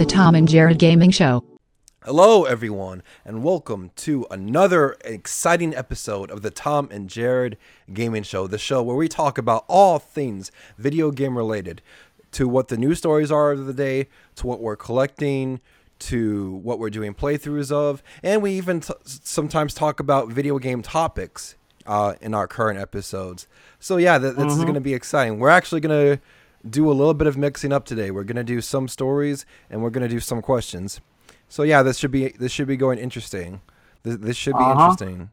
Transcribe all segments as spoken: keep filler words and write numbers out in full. the Tom and Jared Gaming Show. Hello, everyone, and welcome to another exciting episode of the Tom and Jared Gaming Show, the show where we talk about all things video game related, to what the news stories are of the day, to what we're collecting, to what we're doing playthroughs of, and we even t- sometimes talk about video game topics uh, in our current episodes. So yeah, th- this mm-hmm. is going to be exciting. We're actually going to do a little bit of mixing up today. We're going to do some stories, and we're going to do some questions. So yeah, this should be this should be going interesting. This, this should be uh-huh. interesting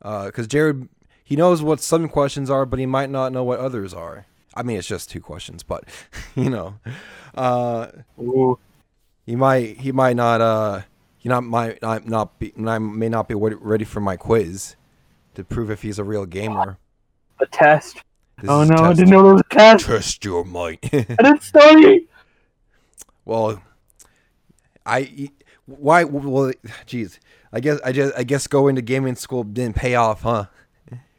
because uh, Jared, he knows what some questions are, but he might not know what others are. I mean, it's just two questions, but you know, uh, he might he might not uh, he not might not, not be I may not be ready for my quiz to prove if he's a real gamer. A test. This oh no! I didn't know there was a test. Test your might. I didn't study. Well, I why well, geez, I guess I just I guess going to gaming school didn't pay off, huh?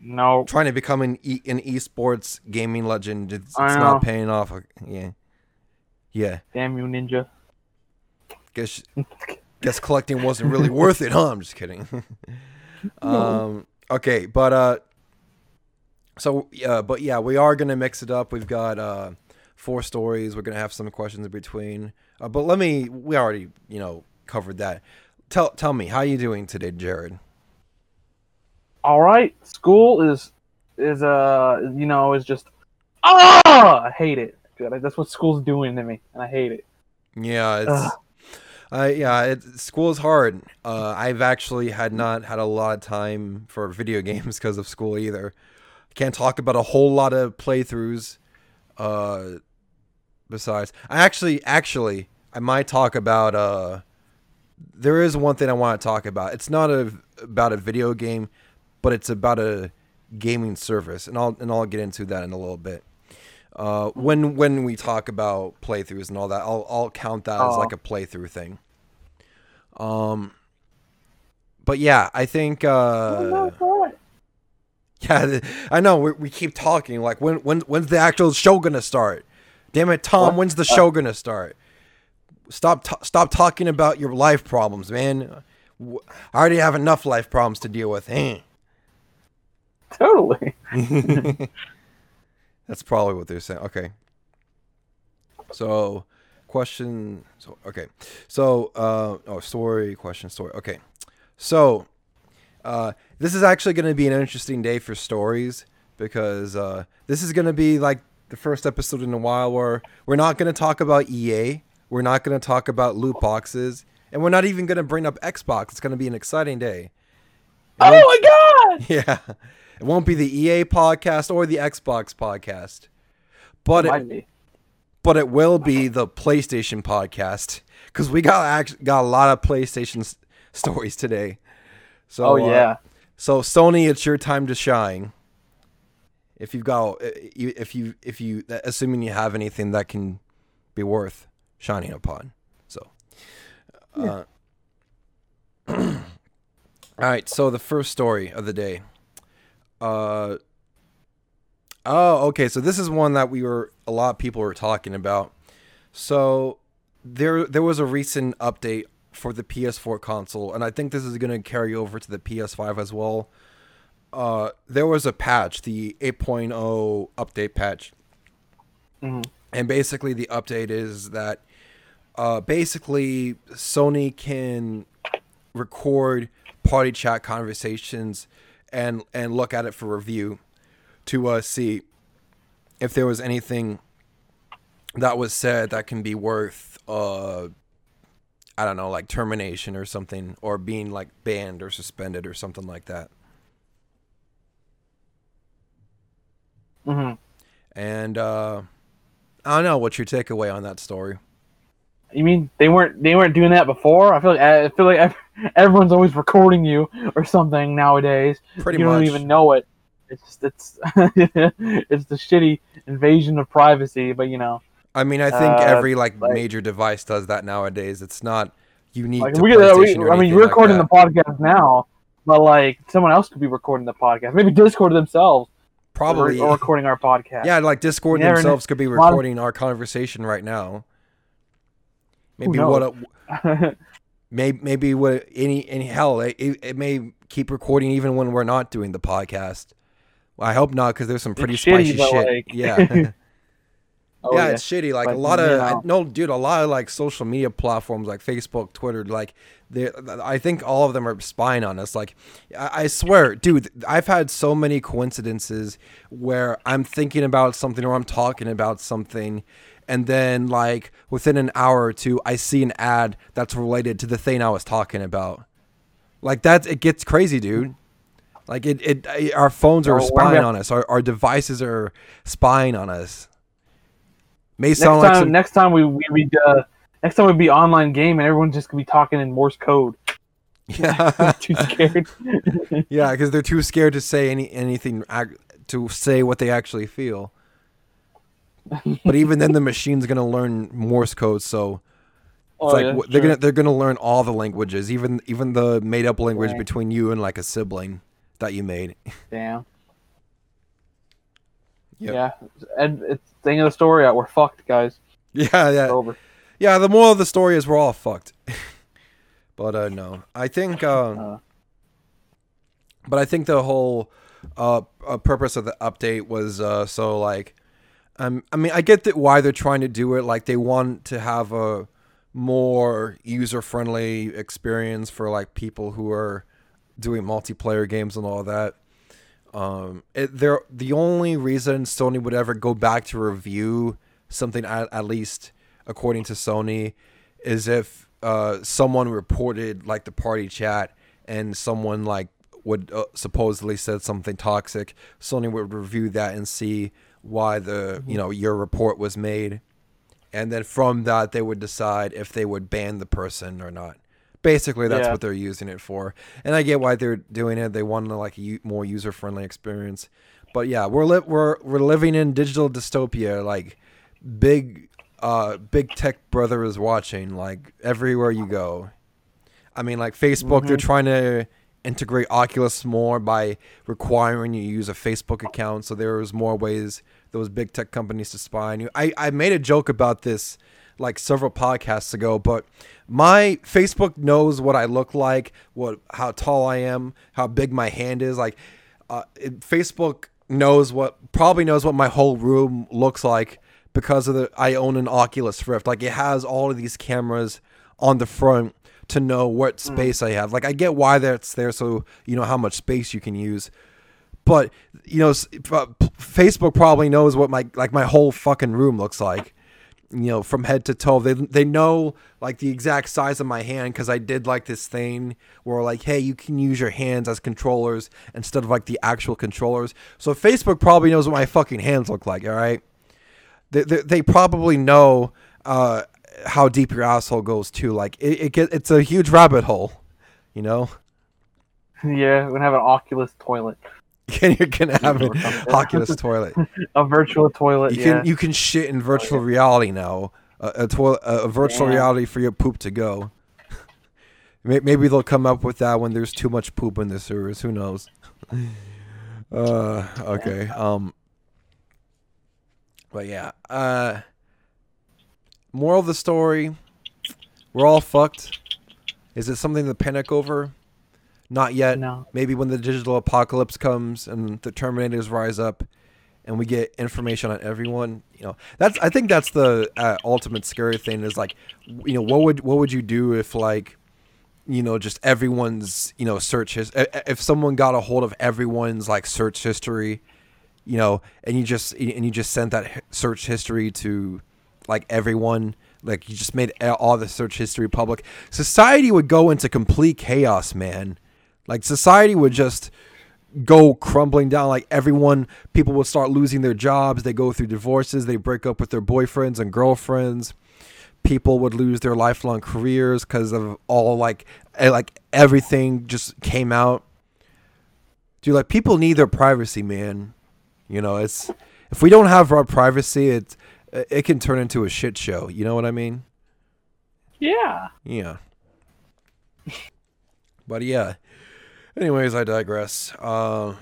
No. Trying to become an e- an esports gaming legend, it's, it's not paying off. Yeah, yeah. Damn you, ninja. Guess guess collecting wasn't really worth it, huh? I'm just kidding. um. Okay, but uh. So uh, but yeah, we are gonna mix it up. We've got uh four stories. We're gonna have some questions in between. Uh, but let me. We already you know covered that. Tell tell me how you doing today, Jared. All right, school is is uh you know is just ah oh, I hate it. That's what school's doing to me, and I hate it. Yeah, it's uh, yeah, it's, school is hard. Uh, I've actually had not had a lot of time for video games because of school either. Can't talk about a whole lot of playthroughs. Uh, besides, I actually actually I might talk about uh. There is one thing I want to talk about. It's not a about a video game. But it's about a gaming service, and I'll and I'll get into that in a little bit. Uh, when when we talk about playthroughs and all that, I'll I'll count that Aww. as like a playthrough thing. Um, but yeah, I think. Uh, yeah, I know we we keep talking like when when when's the actual show gonna start? Damn it, Tom! What? When's the show gonna start? Stop t- stop talking about your life problems, man. I already have enough life problems to deal with. Eh. Totally. That's probably what they're saying. Okay. So, question. So, okay. So, uh, oh, story, question, story. Okay. So, uh, this is actually going to be an interesting day for stories because uh, this is going to be like the first episode in a while where we're not going to talk about E A. We're not going to talk about loot boxes. And we're not even going to bring up Xbox. It's going to be an exciting day. Oh my God! Yeah. It won't be the E A podcast or the Xbox podcast. But it, it but it will be the PlayStation podcast cuz we got actually got a lot of PlayStation s- stories today. So Oh yeah. Uh, so Sony, it's your time to shine. If you've got if you if you assuming you have anything that can be worth shining upon. So uh yeah. All right, so the first story of the day. Uh, oh, okay, so this is one that we were a lot of people were talking about. So there there was a recent update for the P S four console, and I think this is going to carry over to the P S five as well. Uh, there was a patch, the eight point oh update patch. Mm-hmm. And basically the update is that uh, basically Sony can record party chat conversations and and look at it for review to uh, see if there was anything that was said that can be worth uh I don't know like termination or something or being like banned or suspended or something like that. Mm-hmm. And uh, I don't know what's your takeaway on that story. You mean they weren't they weren't doing that before? I feel like I feel like everyone's always recording you or something nowadays. Pretty you much. You don't even know it. It's just, it's it's the shitty invasion of privacy. But you know. I mean, I think uh, every like, like major device does that nowadays. It's not unique. Like, to we, PlayStation we, or I mean, you're like recording that. The podcast now, but like someone else could be recording the podcast. Maybe Discord themselves. Probably or recording our podcast. Yeah, like Discord themselves could be recording our conversation right now. Maybe what a, maybe maybe what any any hell it, it may keep recording even when we're not doing the podcast. Well, I hope not, because there's some pretty it's spicy shitty, shit. Like... Yeah. Oh, yeah, yeah, it's shitty. Like, but a lot of, I, no, dude, a lot of like social media platforms like Facebook, Twitter, like, I think all of them are spying on us. Like, I, I swear, dude, I've had so many coincidences where I'm thinking about something or I'm talking about something, and then like within an hour or two, I see an ad that's related to the thing I was talking about. Like that, it gets crazy, dude. Like it, it, it our phones are oh, spying on us. Our, our devices are spying on us. May sound next like time, some... next time we we we'd, uh, next time would be online game and everyone's just gonna be talking in Morse code. Yeah, too scared. Yeah, because they're too scared to say any anything to say what they actually feel. But even then, the machine's gonna learn Morse code, so it's oh, like yeah, they're sure. gonna they're gonna learn all the languages, even even the made up language Dang. between you and like a sibling that you made. Damn. Yep. Yeah, and it's the end of the story. We're fucked, guys. Yeah, yeah. It's over. Yeah, the moral of the story is we're all fucked. But uh, no, I think. Um, uh. But I think the whole uh, uh, purpose of the update was uh, so like, um, I mean, I get that why they're trying to do it. Like they want to have a more user-friendly experience for like people who are doing multiplayer games and all that. Um, it, they're, the only reason Sony would ever go back to review something, at, at least according to Sony, is if uh, someone reported like the party chat and someone like would uh, supposedly said something toxic. Sony would review that and see why the you know your report was made, and then from that they would decide if they would ban the person or not. Basically, that's yeah. what they're using it for, and I get why they're doing it. They want to like a more user-friendly experience, but yeah, we're li- we're we're living in digital dystopia. Like big, uh, big tech brother is watching. Like everywhere you go, I mean, like Facebook, mm-hmm. they're trying to integrate Oculus more by requiring you use a Facebook account. So there's more ways those big tech companies to spy on you. I I made a joke about this like several podcasts ago, but my Facebook knows what I look like, what, how tall I am, how big my hand is. Like, uh, it, Facebook knows what, probably knows what my whole room looks like because of the, I own an Oculus Rift. Like it has all of these cameras on the front to know what space mm. I have. Like I get why that's there. So you know how much space you can use, but you know, Facebook probably knows what my, like my whole fucking room looks like. You know, from head to toe, they they know like the exact size of my hand because I did like this thing where like, hey, you can use your hands as controllers instead of like the actual controllers. So Facebook probably knows what my fucking hands look like. All right, they they, they probably know uh, how deep your asshole goes too. Like it, it gets, it's a huge rabbit hole, you know. Yeah, we're gonna have an Oculus toilet. You're gonna have an Oculus toilet, a virtual toilet. You can yeah. you can shit in virtual oh, yeah. reality now. A, a toilet, a, a virtual Damn. reality for your poop to go. Maybe they'll come up with that when there's too much poop in the sewers. Who knows? Uh, okay. Um. But yeah. Uh. Moral of the story: we're all fucked. Is it something to panic over? Not yet. No. Maybe when the digital apocalypse comes and the Terminators rise up, and we get information on everyone, you know, that's. I think that's the uh, ultimate scary thing is like, you know, what would what would you do if like, you know, just everyone's you know search his if someone got a hold of everyone's like search history, you know, and you just and you just sent that search history to, like everyone. Like you just made all the search history public. Society would go into complete chaos, man. Like society would just go crumbling down. Like everyone, people would start losing their jobs. They go through divorces. They break up with their boyfriends and girlfriends. People would lose their lifelong careers because of all like, like everything just came out. Dude, like people need their privacy, man. You know, it's, if we don't have our privacy, it's, it can turn into a shit show. You know what I mean? Yeah. Yeah. But yeah. Anyways, I digress. Uh,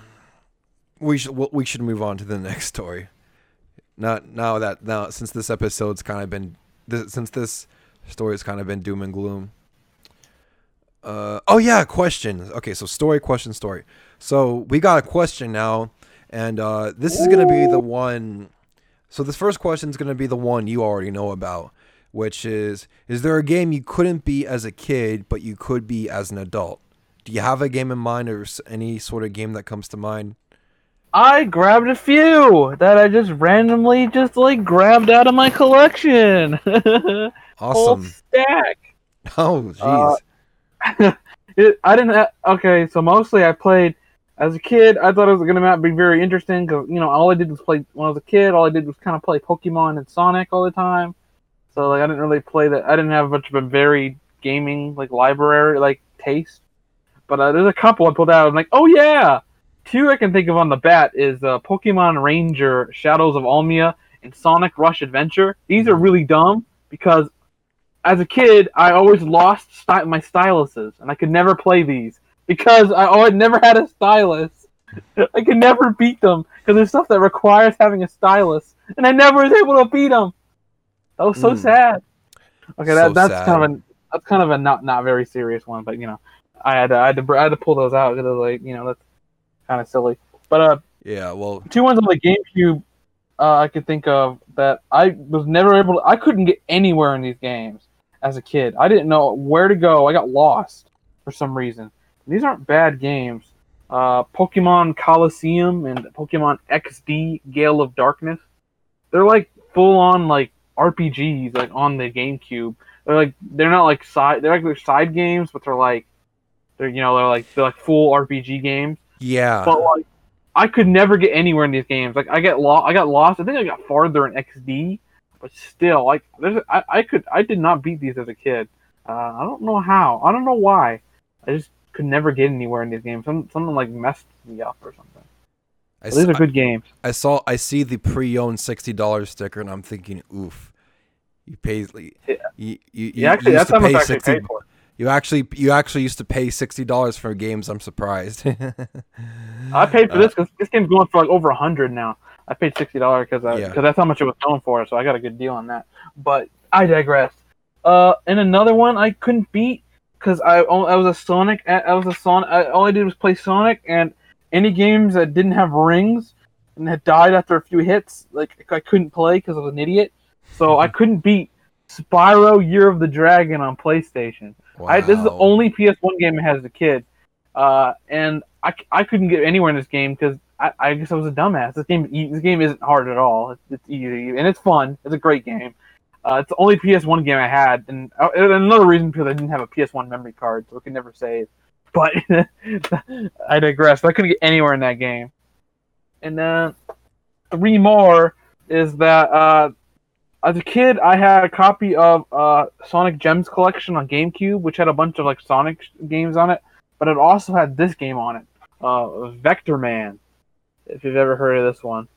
we should we should move on to the next story. Not now that now since this episode's kind of been this, since this Story's kind of been doom and gloom. Uh, oh, yeah, questions. Okay, so story, question, story. So we got a question now, and uh, this is going to be the one. So this first question is going to be the one you already know about, which is, is there a game you couldn't be as a kid, but you could be as an adult? Do you have a game in mind or any sort of game that comes to mind? I grabbed a few that I just randomly just like grabbed out of my collection. Awesome. Whole stack. Oh, jeez. Uh, it, I didn't have, okay, so mostly I played as a kid. I thought it was going to not be very interesting because, you know, all I did was play, when I was a kid, all I did was kind of play Pokemon and Sonic all the time. So, like, I didn't really play that. I didn't have much of a varied gaming, like, library, like, taste. But uh, there's a couple I pulled out. I'm like, oh, yeah! Two I can think of on the bat is uh, Pokemon Ranger Shadows of Almia and Sonic Rush Adventure. These are really dumb because as a kid, I always lost sti- my styluses, and I could never play these because I always never had a stylus. I could never beat them because there's stuff that requires having a stylus, and I never was able to beat them. That was so mm. sad. Okay, that, so that's sad. kind of a that's kind of a not, not very serious one, but you know, I had to I had to, I had to pull those out because like you know that's kind of silly. But uh, yeah, well, two ones on the GameCube uh, I could think of that I was never able to, I couldn't get anywhere in these games as a kid. I didn't know where to go. I got lost for some reason. And these aren't bad games. Uh, Pokemon Colosseum and Pokemon X D Gale of Darkness. They're like full on like R P Gs like on the GameCube. They're like they're not like side they're like they're side games, but they're like they're you know they're like they're like full R P G games. Yeah. But like I could never get anywhere in these games. Like I get lost. I got lost. I think I got farther in X D, but still, like there's a, I, I could I did not beat these as a kid. Uh, I don't know how. I don't know why. I just could never get anywhere in these games. Some, something like messed me up or something. I These are good games. I, I saw. I see the pre-owned sixty dollars sticker, and I'm thinking, "Oof, you pay. You, yeah. you, you, yeah, actually, you used that's to pay actually sixty. For. You actually, you actually used to pay sixty dollars for games. I'm surprised. I paid for uh, this because this game's going for like over a hundred now. I paid sixty dollars because because yeah. that's how much it was going for. So I got a good deal on that. But I digress. Uh, and another one I couldn't beat because I I was a Sonic. I was a Sonic. I, all I did was play Sonic and. Any games that didn't have rings and had died after a few hits, like I couldn't play because I was an idiot. So I couldn't beat Spyro Year of the Dragon on PlayStation. Wow. I, this is the only P S one game I had as a kid. Uh, and I, I couldn't get anywhere in this game because I, I guess I was a dumbass. This game this game isn't hard at all. It's, it's easy. And it's fun. It's a great game. Uh, it's the only P S one game I had. And, and another reason because I didn't have a P S one memory card, so I could never save. But I digress. But I couldn't get anywhere in that game. And then uh, three more is that uh, as a kid, I had a copy of uh, Sonic Gems Collection on GameCube, which had a bunch of like Sonic games on it. But it also had this game on it, uh, Vectorman. If you've ever heard of this one,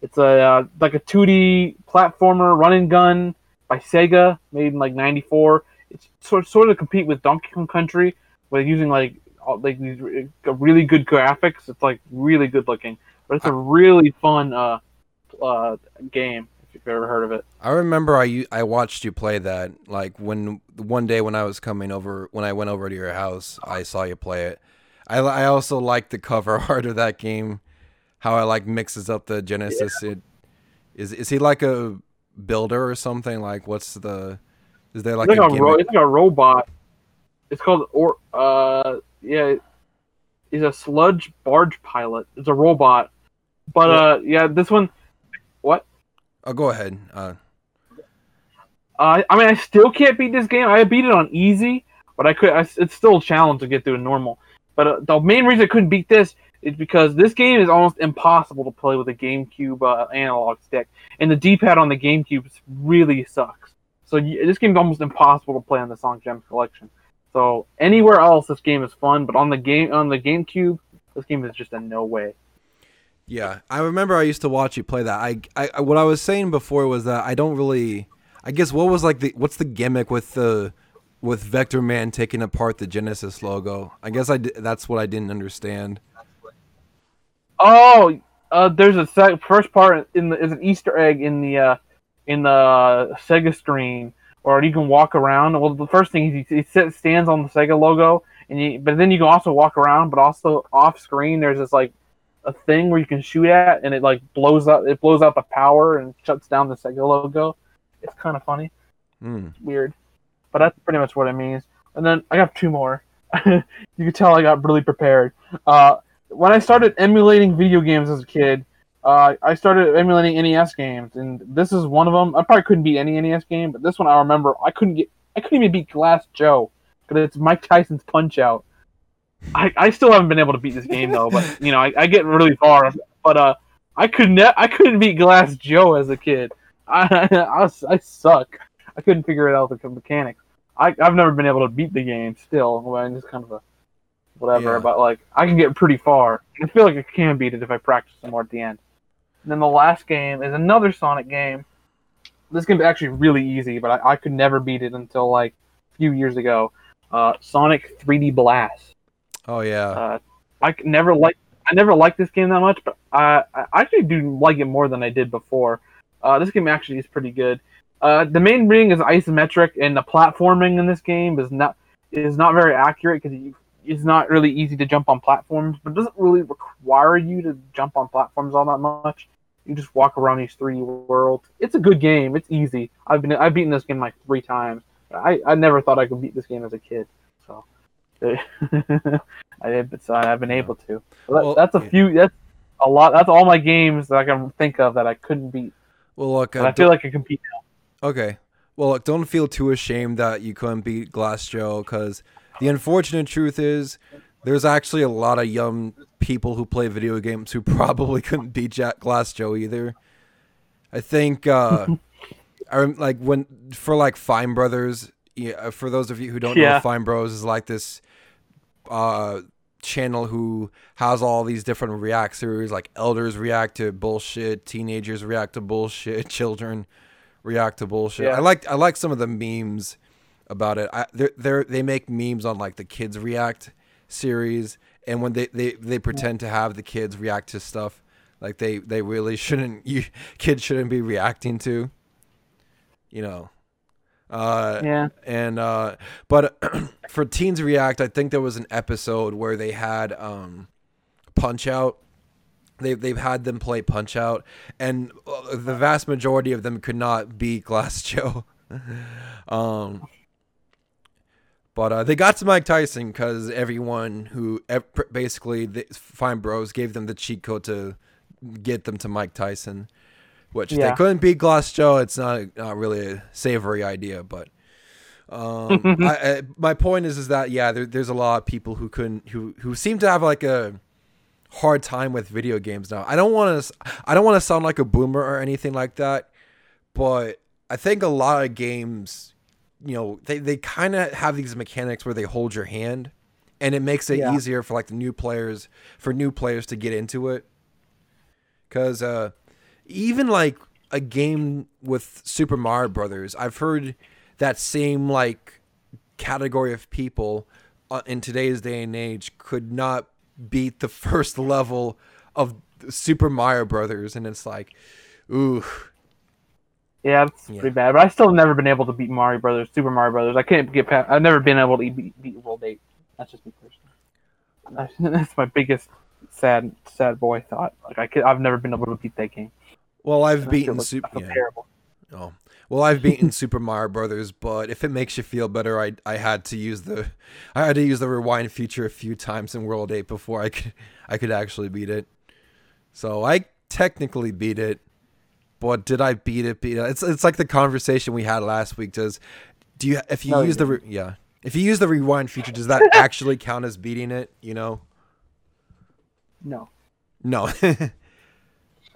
it's a uh, like a two D platformer run and gun by Sega, made in like ninety-four. It's sort sort of compete with Donkey Kong Country. With using like like these really good graphics, it's like really good looking, but it's a really fun uh, uh, game if you've ever heard of it. I remember I I watched you play that like when one day when I was coming over when I went over to your house, I saw you play it. I I also like the cover art of that game, how it like mixes up the Genesis. Yeah. It, is is he like a builder or something? Like what's the is there like it's like a, a ro- it's like a robot. It's called, or uh, yeah, he's a sludge barge pilot. It's a robot, but uh, yeah, this one, what? Oh, go ahead. Uh, uh, I mean, I still can't beat this game. I beat it on easy, but I could. I, it's still a challenge to get through in normal. But uh, the main reason I couldn't beat this is because this game is almost impossible to play with a GameCube uh, analog stick, and the D-pad on the GameCube really sucks. So you, this game's almost impossible to play on the Sonic Gems Collection. So anywhere else, this game is fun, but on the game on the GameCube, this game is just a no way. Yeah, I remember I used to watch you play that. I, I what I was saying before was that I don't really. I guess what was like the what's the gimmick with the with Vector Man taking apart the Genesis logo? I guess I that's what I didn't understand. Oh, uh, there's a sec- first part in the is an Easter egg in the uh, in the Sega screen. or you can walk around. Well, the first thing is it sits, stands on the Sega logo, and you, but then you can also walk around. But also off screen, there's this like a thing where you can shoot at, and it like blows up. It blows out the power and shuts down the Sega logo. It's kind of funny. Mm. It's weird, but that's pretty much what it means. And then I got two more. You can tell I got really prepared. Uh, when I started emulating video games as a kid, uh, I started emulating N E S games, and this is one of them. I probably couldn't beat any N E S game, but this one I remember I couldn't get. I couldn't even beat Glass Joe because it's Mike Tyson's Punch-Out!!. I, I still haven't been able to beat this game though, but you know I, I get really far. But uh, I could ne- I couldn't beat Glass Joe as a kid. I I, was, I suck. I couldn't figure it out the mechanics. I, I've never been able to beat the game still. Well, I'm just kind of a whatever, yeah. But like I can get pretty far. I feel like I can beat it if I practice some more at the end. And then the last game is another Sonic game. This game is actually really easy, but I, I could never beat it until like a few years ago. Uh, Sonic three D Blast. Oh yeah. Uh, I never like I never liked this game that much, but I, I actually do like it more than I did before. Uh, this game actually is pretty good. Uh, the main thing is isometric, and the platforming in this game is not is not very accurate because it's not really easy to jump on platforms, but it doesn't really require you to jump on platforms all that much. You just walk around these three D worlds. It's a good game. It's easy. I've been I've beaten this game like three times. I, I never thought I could beat this game as a kid, so I did, but so I've been able to. Well, well, that's a yeah. few. That's a lot. That's all my games that I can think of that I couldn't beat. Well, look, uh, I feel like I compete now. Okay, well, look, don't feel too ashamed that you couldn't beat Glass Joe, because the unfortunate truth is there's actually a lot of young people who play video games who probably couldn't beat Jack Glass Joe either. I think, uh, I like when for like Fine Brothers, yeah, for those of you who don't yeah. know, Fine Bros is like this uh, channel who has all these different react series, like elders react to bullshit, teenagers react to bullshit, children react to bullshit. Yeah. I like I like some of the memes about it. I they they they make memes on like the kids react series, and when they, they, they pretend to have the kids react to stuff like they, they really shouldn't you kids shouldn't be reacting to. You know. Uh yeah. and uh but for Teens React, I think there was an episode where they had um Punch-Out!!. They've they've had them play Punch-Out!!, and the vast majority of them could not beat Glass Joe. um, but uh, they got to Mike Tyson because everyone who basically the Fine Bros gave them the cheat code to get them to Mike Tyson, which yeah. if they couldn't beat Glass Joe, it's not not really a savory idea. But um, I, I, my point is is that yeah, there, there's a lot of people who couldn't who who seem to have like a hard time with video games now. I don't want to I don't want to sound like a boomer or anything like that, but I think a lot of games, you know, they, they kind of have these mechanics where they hold your hand, and it makes it yeah. easier for like the new players for new players to get into it. Cuz uh even like a game with Super Mario Brothers, I've heard that same like category of people uh, in today's day and age could not beat the first level of Super Mario Brothers, and it's like, ooh, yeah, it's yeah. pretty bad. But I still have never been able to beat Mario Brothers, Super Mario Brothers. I can't get past. I've never been able to beat, beat World eight. That's just me personally. That's my biggest sad, sad boy thought. Like I could, I've never been able to beat that game. Well, I've and beaten Super. Yeah. Terrible. Oh, well, I've beaten Super Mario Brothers, but if it makes you feel better, I I had to use the I had to use the rewind feature a few times in World eight before I could I could actually beat it. So I technically beat it, but did I beat it? Beat it? It's it's like the conversation we had last week. Does do you if you no, use you the re, yeah if you use the rewind feature, does that actually count as beating it? You know. No. No.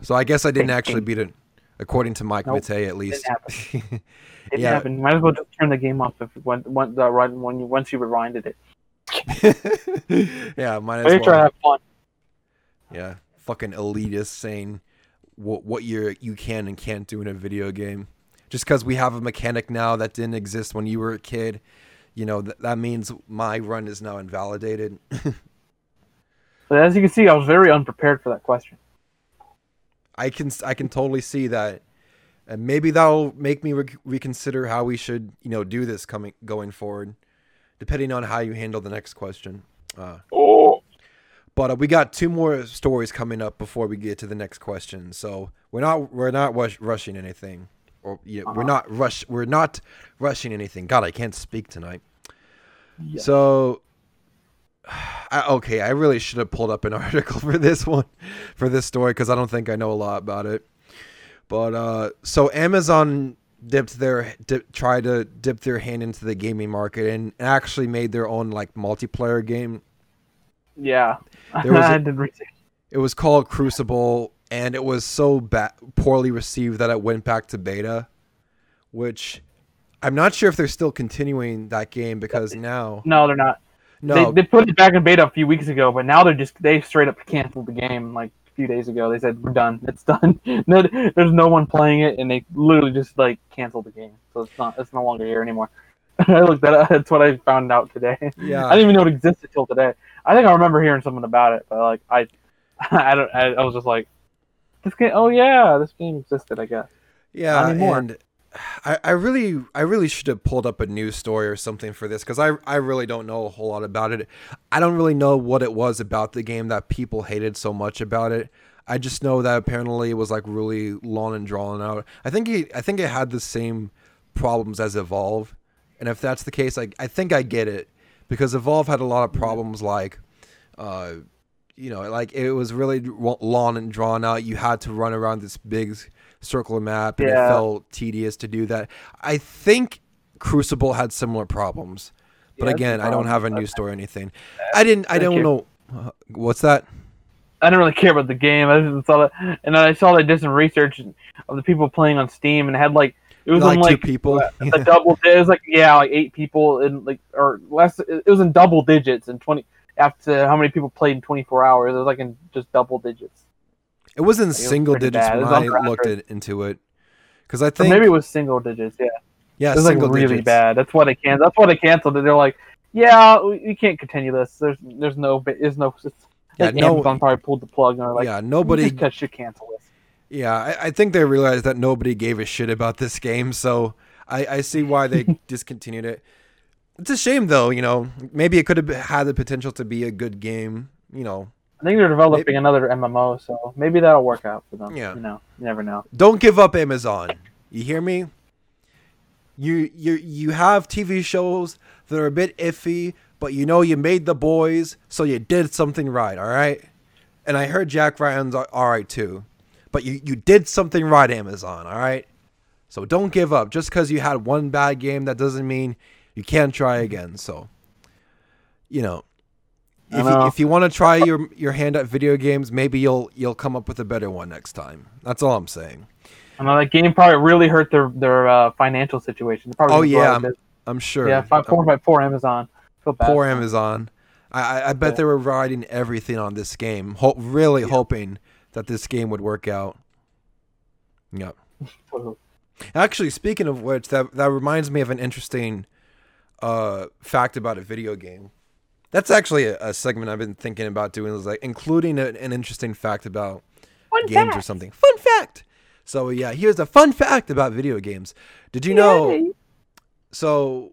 So I guess I didn't actually beat it. According to Mike nope, Mattei, at least. It didn't happen. It didn't yeah. happen. Might as well just turn the game off if when, when, uh, when you, once you rewinded it. Yeah, might as well. Make sure I have fun. Yeah, fucking elitist saying what, what you're, you can and can't do in a video game. Just because we have a mechanic now that didn't exist when you were a kid, you know, th- that means my run is now invalidated. But as you can see, I was very unprepared for that question. I can I can totally see that, And maybe that'll make me re- reconsider how we should, you know, do this coming going forward, depending on how you handle the next question. Uh, oh. But uh, we got two more stories coming up before we get to the next question, so we're not we're not rush- rushing anything, or you know, uh-huh. we're not rush we're not rushing anything. God, I can't speak tonight. Yeah. So, I, okay, I really should have pulled up an article for this one, for this story, because I don't think I know a lot about it. But uh, so Amazon dipped their dip, tried to dip their hand into the gaming market and actually made their own like multiplayer game. Yeah, there was a, I didn't research. It was called Crucible, and it was so ba- poorly received that it went back to beta, which I'm not sure if they're still continuing that game because now. No, they're not. No, they, they put it back in beta a few weeks ago, but now they're just they straight up canceled the game like. Few days ago they said we're done, it's done. No, there's no one playing it, and they literally just like canceled the game, so it's not it's no longer here anymore. I looked that up. That's what I found out today. Yeah, I didn't even know it existed till today. I think I remember hearing something about it, but like I I don't I, I was just like this game oh yeah this game existed, I guess. Yeah, and I, I really I really should have pulled up a news story or something for this, because I, I really don't know a whole lot about it. I don't really know what it was about the game that people hated so much about it. I just know that apparently it was like really long and drawn out. I think it, I think it had the same problems as Evolve, and if that's the case, I I think I get it, because Evolve had a lot of problems like, uh, you know, like it was really long and drawn out. You had to run around this big circle map, and yeah. It felt tedious to do that. I think Crucible had similar problems, but yeah, again, I don't have a news story or anything. I didn't. I, I don't care. know. Uh, what's that? I didn't really care about the game. I just saw that, and then I saw they did some research of the people playing on Steam, and it had like it was like, on, like two people. Uh, a double. It was like yeah, like eight people in like or less. It was in double digits in twenty after how many people played in twenty four hours. It was like in just double digits. It was in it single was digits when I looked it, into it, because I think or maybe it was single digits. Yeah, yeah, it was single like really digits. Bad. That's why they can. That's why they canceled it. They're like, yeah, we, we can't continue this. There's, there's no, there's no. Yeah, like no, Amazon probably pulled the plug and they're like, yeah, nobody should cancel this. Yeah, I, I think they realized that nobody gave a shit about this game, so I, I see why they discontinued it. It's a shame though, you know. Maybe it could have had the potential to be a good game, you know. I think they're developing maybe. another M M O, so maybe that'll work out for them. Yeah. You know, you never know. Don't give up, Amazon. You hear me? You you you have T V shows that are a bit iffy, but you know you made The Boys, so you did something right, all right? And I heard Jack Ryan's all right, too. But you, you did something right, Amazon, all right? So don't give up. Just because you had one bad game, that doesn't mean you can't try again. So, you know. If you, if you want to try your, your hand at video games, maybe you'll you'll come up with a better one next time. That's all I'm saying. I know that game probably really hurt their their uh, financial situation. Oh yeah, I'm, I'm sure. Yeah, five, four by four Amazon. Feel bad. Poor Amazon. I, I, I bet yeah. they were riding everything on this game, ho- really yeah. hoping that this game would work out. Yep. Totally. Actually, speaking of which, that that reminds me of an interesting uh, fact about a video game. That's actually a, a segment I've been thinking about doing, is like including a, an interesting fact about fun games fact. or something. Fun fact. So yeah, here's a fun fact about video games. Did you Yay. know? So,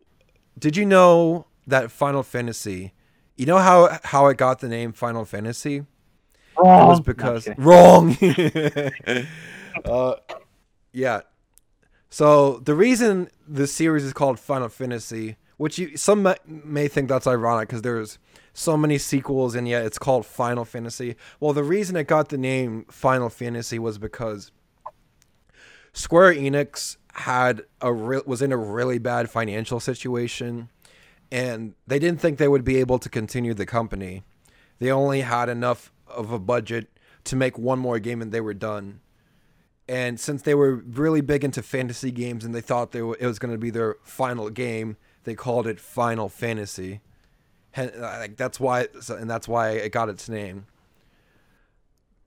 did you know that Final Fantasy? You know how how it got the name Final Fantasy? Wrong. It was because no, wrong. uh, yeah. So the reason the series is called Final Fantasy. Which you, some may think that's ironic because there's so many sequels and yet it's called Final Fantasy. Well, the reason it got the name Final Fantasy was because Square Enix had a re- was in a really bad financial situation, and they didn't think they would be able to continue the company. They only had enough of a budget to make one more game and they were done. And since they were really big into fantasy games and they thought they were, it was going to be their final game, they called it Final Fantasy, like that's why, and that's why it got its name.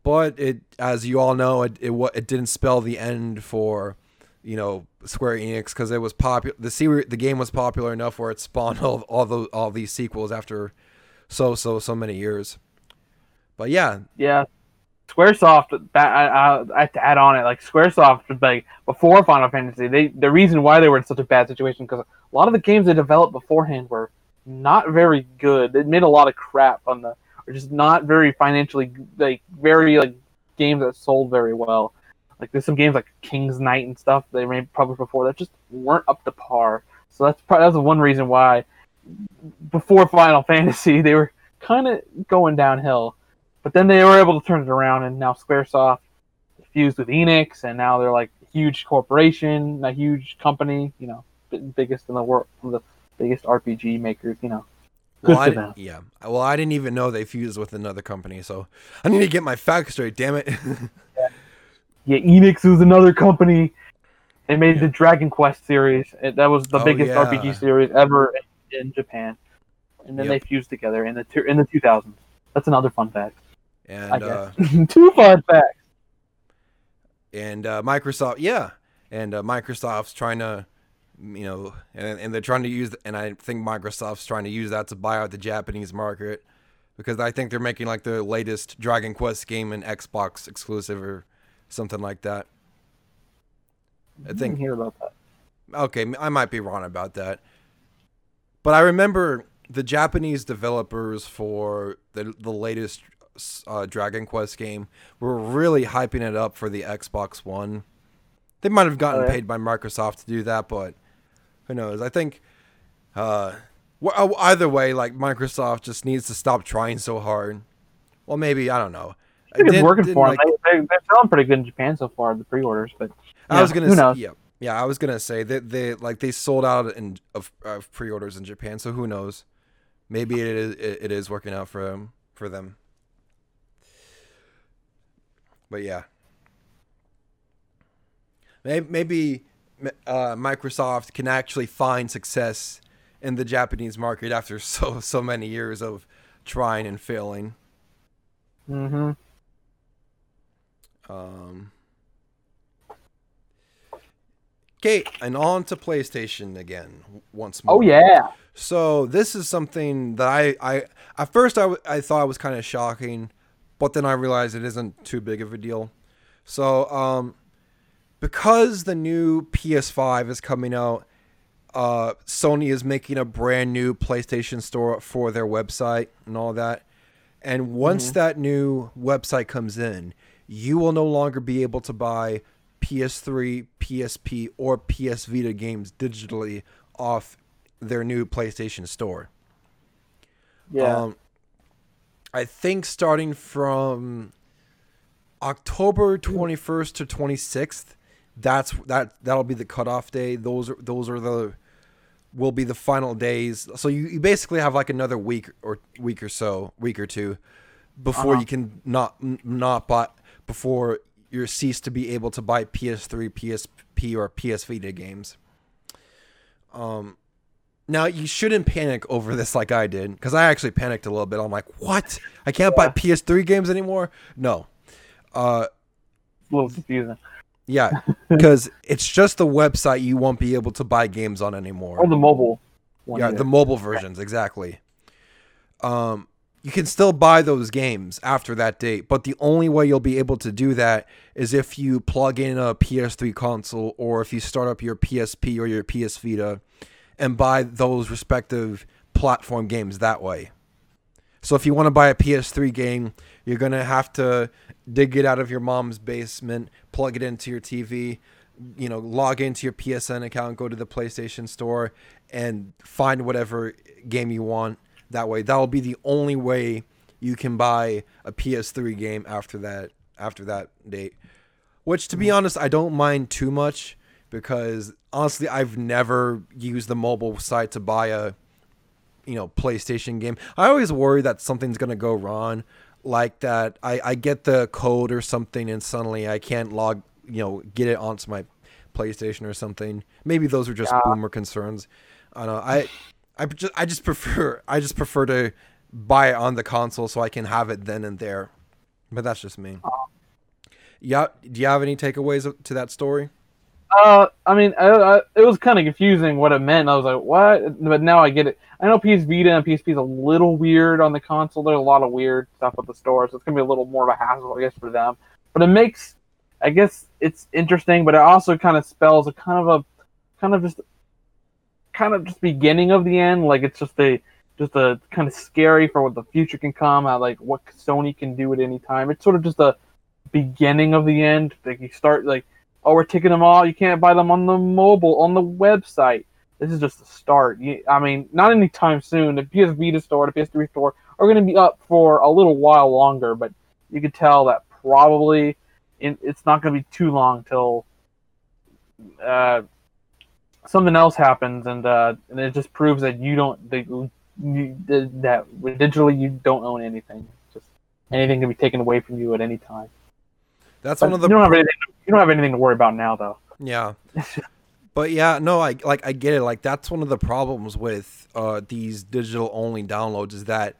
But it, as you all know, it it, it didn't spell the end for, you know, Square Enix, because it was popular. The series, the game was popular enough where it spawned all all, those, all these sequels after so so so many years. But yeah, yeah, Squaresoft, that I, I have to add on it, like Squaresoft, like before Final Fantasy, they the reason why they were in such a bad situation because a lot of the games they developed beforehand were not very good. They made a lot of crap on the, or just not very financially, like very like games that sold very well. Like there's some games like King's Knight and stuff they made published before that just weren't up to par. So that's probably that's one reason why before Final Fantasy they were kind of going downhill. But then they were able to turn it around, and now Squaresoft fused with Enix, and now they're like a huge corporation, a huge company, you know, biggest in the world, the biggest R P G makers, you know. Good well, for them. Yeah. Well, I didn't even know they fused with another company, so I need to get my facts straight, damn it. yeah. yeah, Enix was another company. They made yeah. the Dragon Quest series. That was the oh, biggest yeah. R P G series ever in, in Japan. And then yep. they fused together in the in the two thousands. That's another fun fact. And I guess. Uh, two fun facts. And uh, Microsoft, yeah, and uh, Microsoft's trying to, you know, and and they're trying to use, and I think Microsoft's trying to use that to buy out the Japanese market, because I think they're making like the latest Dragon Quest game an Xbox exclusive or something like that. I think. I didn't hear about that. Okay, I might be wrong about that, but I remember the Japanese developers for the the latest. Uh, Dragon Quest game. We're really hyping it up for the Xbox One. They might have gotten oh, yeah. paid by Microsoft to do that, but who knows? I think uh, well, either way, like Microsoft just needs to stop trying so hard. Well, maybe I don't know. I think it's did, working did, for like, them. They, they, they're selling pretty good in Japan so far, the pre-orders. But I know, was gonna, who say, knows? Yeah, yeah. I was gonna say that they, they like they sold out in of, of pre-orders in Japan. So who knows? Maybe it is it, it is working out for them, for them. But yeah, maybe uh, Microsoft can actually find success in the Japanese market after so so many years of trying and failing. Mm-hmm. Um. Okay, and on to PlayStation again once more. Oh yeah. So this is something that I I at first I I thought was kind of shocking. But then I realized it isn't too big of a deal. So, um, because the new P S five is coming out, uh, Sony is making a brand new PlayStation store for their website and all that. And once mm-hmm. that new website comes in, you will no longer be able to buy P S three, P S P, or P S Vita games digitally off their new PlayStation store. Yeah. Um, I think starting from October twenty-first to twenty-sixth, that's that that'll be the cutoff day. Those are those are the will be the final days. So you, you basically have like another week or week or so, week or two before uh-huh. you can not not buy before you're ceased to be able to buy P S three, P S P, or P S Vita games. Um. Now, you shouldn't panic over this like I did, because I actually panicked a little bit. I'm like, what? I can't yeah. buy P S three games anymore? No. Uh, it's a little confusing. Yeah, because it's just the website you won't be able to buy games on anymore. Or the mobile one. Yeah, either. The mobile versions, exactly. Um, you can still buy those games after that date, but the only way you'll be able to do that is if you plug in a P S three console or if you start up your P S P or your P S Vita and buy those respective platform games that way. So if you want to buy a P S three game, you're going to have to dig it out of your mom's basement, plug it into your T V, you know, log into your P S N account, go to the PlayStation store, and find whatever game you want that way. That'll be the only way you can buy a P S three game after that after that date. Which, to be honest, I don't mind too much, because honestly, I've never used the mobile site to buy a, you know, PlayStation game. I always worry that something's going to go wrong, like that I, I get the code or something and suddenly I can't log, you know, get it onto my PlayStation or something. Maybe those are just yeah. boomer concerns. I don't know. I, I just, I just prefer, I just prefer to buy it on the console so I can have it then and there. But that's just me. Yeah. Do you have any takeaways to that story? Uh, I mean, I, I, it was kind of confusing what it meant. I was like, what? But now I get it. I know P S Vita and P S P is a little weird on the console. There's a lot of weird stuff at the store, so it's going to be a little more of a hassle, I guess, for them. But it makes, I guess, it's interesting, but it also kind of spells a kind of a, kind of just, kind of just beginning of the end. Like, it's just a, just a kind of scary for what the future can come, how, like, what Sony can do at any time. It's sort of just a beginning of the end. Like, you start, like, oh, we're taking them all. You can't buy them on the mobile, on the website. This is just the start. You, I mean, not anytime soon. The P S Vita store, the P S three store are going to be up for a little while longer, but you can tell that probably in, it's not going to be too long till uh, something else happens, and uh, and it just proves that you don't that, you, that digitally you don't own anything. It's just anything can be taken away from you at any time. That's but one of the. You don't have anything. You don't have anything to worry about now, though. Yeah, but yeah, no, I like I get it. Like that's one of the problems with uh, these digital only downloads is that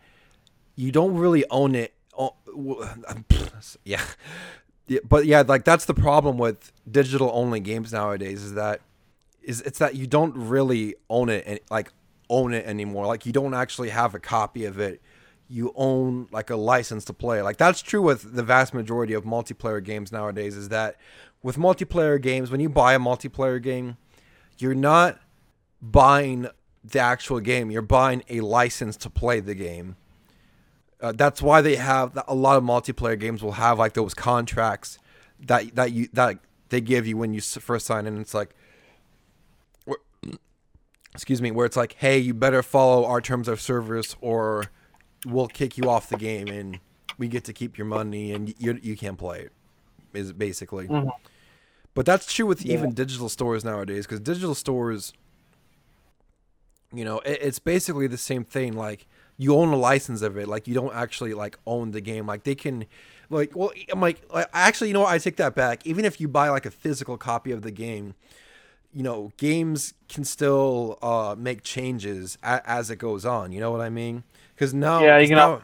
you don't really own it. Oh, yeah, but yeah, like that's the problem with digital only games nowadays is that is it's that you don't really own it and like own it anymore. Like you don't actually have a copy of it. You own like a license to play. Like that's true with the vast majority of multiplayer games nowadays is that with multiplayer games, when you buy a multiplayer game, you're not buying the actual game. You're buying a license to play the game. Uh, that's why they have a lot of multiplayer games will have like those contracts that, that you, that they give you when you first sign in. It's like, excuse me, where it's like, hey, you better follow our terms of service or we'll kick you off the game and we get to keep your money and you you can't play it is basically, mm-hmm. But that's true with yeah. even digital stores nowadays. Cause digital stores, you know, it, it's basically the same thing. Like you own a license of it. Like you don't actually like own the game. Like they can like, well, I'm like, like actually, you know what? I take that back. Even if you buy like a physical copy of the game, you know, games can still uh, make changes a- as it goes on. You know what I mean? Because now, yeah, you can now... Up...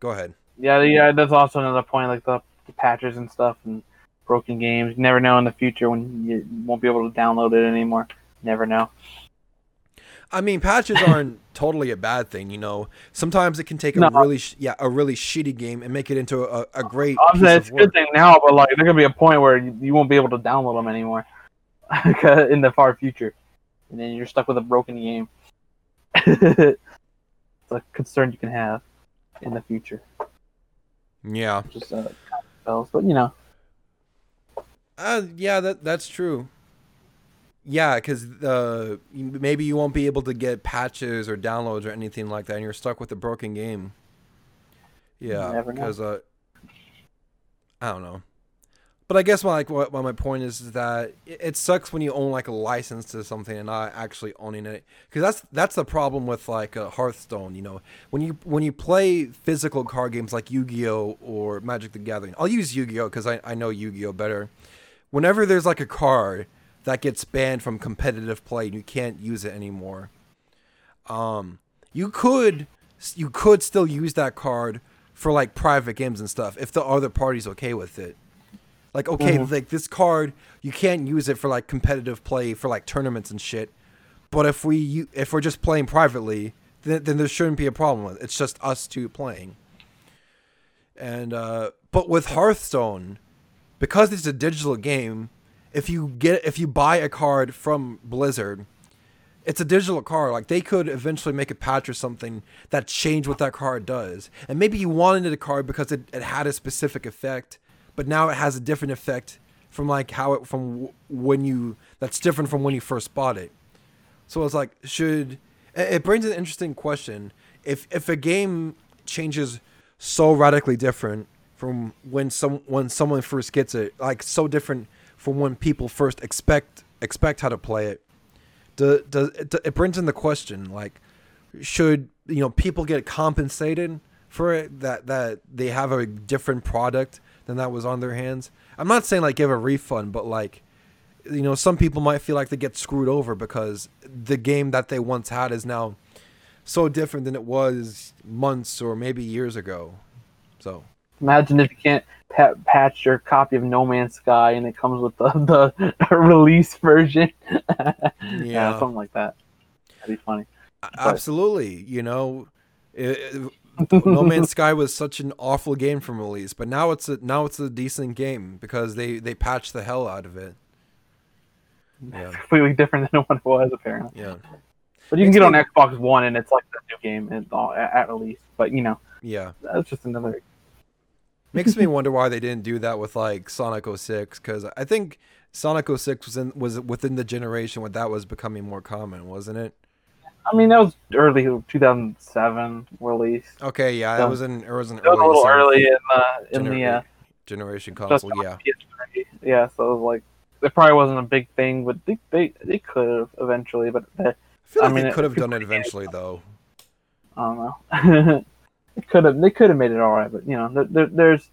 go ahead. Yeah, yeah, that's also another point, like the, the patches and stuff and broken games. You never know in the future when you won't be able to download it anymore. Never know. I mean, patches aren't totally a bad thing, you know. Sometimes it can take no. a really, sh- yeah, a really shitty game and make it into a, a great. I'm saying it's a good thing now, but like there's gonna be a point where you, you won't be able to download them anymore in the far future, and then you're stuck with a broken game. A concern you can have in the future. Yeah. Just uh, but you know. Uh, yeah, that that's true. Yeah, because uh, maybe you won't be able to get patches or downloads or anything like that, and you're stuck with a broken game. Yeah, because uh, I don't know. But I guess my like what, what my point is is that it, it sucks when you own like a license to something and not actually owning it, because that's that's the problem with like a Hearthstone. You know, when you when you play physical card games like Yu-Gi-Oh or Magic: The Gathering, I'll use Yu-Gi-Oh because I, I know Yu-Gi-Oh better. Whenever there's like a card that gets banned from competitive play and you can't use it anymore, um, you could you could still use that card for like private games and stuff if the other party's okay with it. Like, okay, mm-hmm. like this card, you can't use it for like competitive play for like tournaments and shit. But if we if we're just playing privately, then, then there shouldn't be a problem with it. It's just us two playing. And uh, but with Hearthstone, because it's a digital game, if you get if you buy a card from Blizzard, it's a digital card. Like they could eventually make a patch or something that changed what that card does. And maybe you wanted a card because it, it had a specific effect. But now it has a different effect from like how it from when you that's different from when you first bought it. So it's like should it brings an interesting question. If if a game changes so radically different from when some when someone first gets it, like so different from when people first expect expect how to play it, does does it brings in the question like should you know people get compensated for it that that they have a different product than that was on their hands. I'm not saying like give a refund, but like, you know, some people might feel like they get screwed over because the game that they once had is now so different than it was months or maybe years ago. So Imagine if you can't pa- patch your copy of No Man's Sky and it comes with the, the release version. yeah. yeah, something like that. That'd be funny. But. Absolutely. You know, it, it, No Man's Sky was such an awful game from release, but now it's a, now it's a decent game because they, they patched the hell out of it. Yeah. It's completely different than what it was, apparently. Yeah. But you can it's get on like, Xbox One, and it's like the new game at, at release. But, you know. Yeah. That's just another... Makes me wonder why they didn't do that with, like, Sonic oh six, because I think Sonic oh six was in, was within the generation when that was becoming more common, wasn't it? I mean, that was early two thousand seven release. Okay, yeah, so, it was an, it was an it early... It was a little early in the... In gener- the uh, generation console, yeah. P S three. Yeah, so it was like... It probably wasn't a big thing, but they they, they could have eventually, but... They, I feel like I mean, they could have done it eventually, though. I don't know. It could have. They could have made it all right, but you know, there, there, there's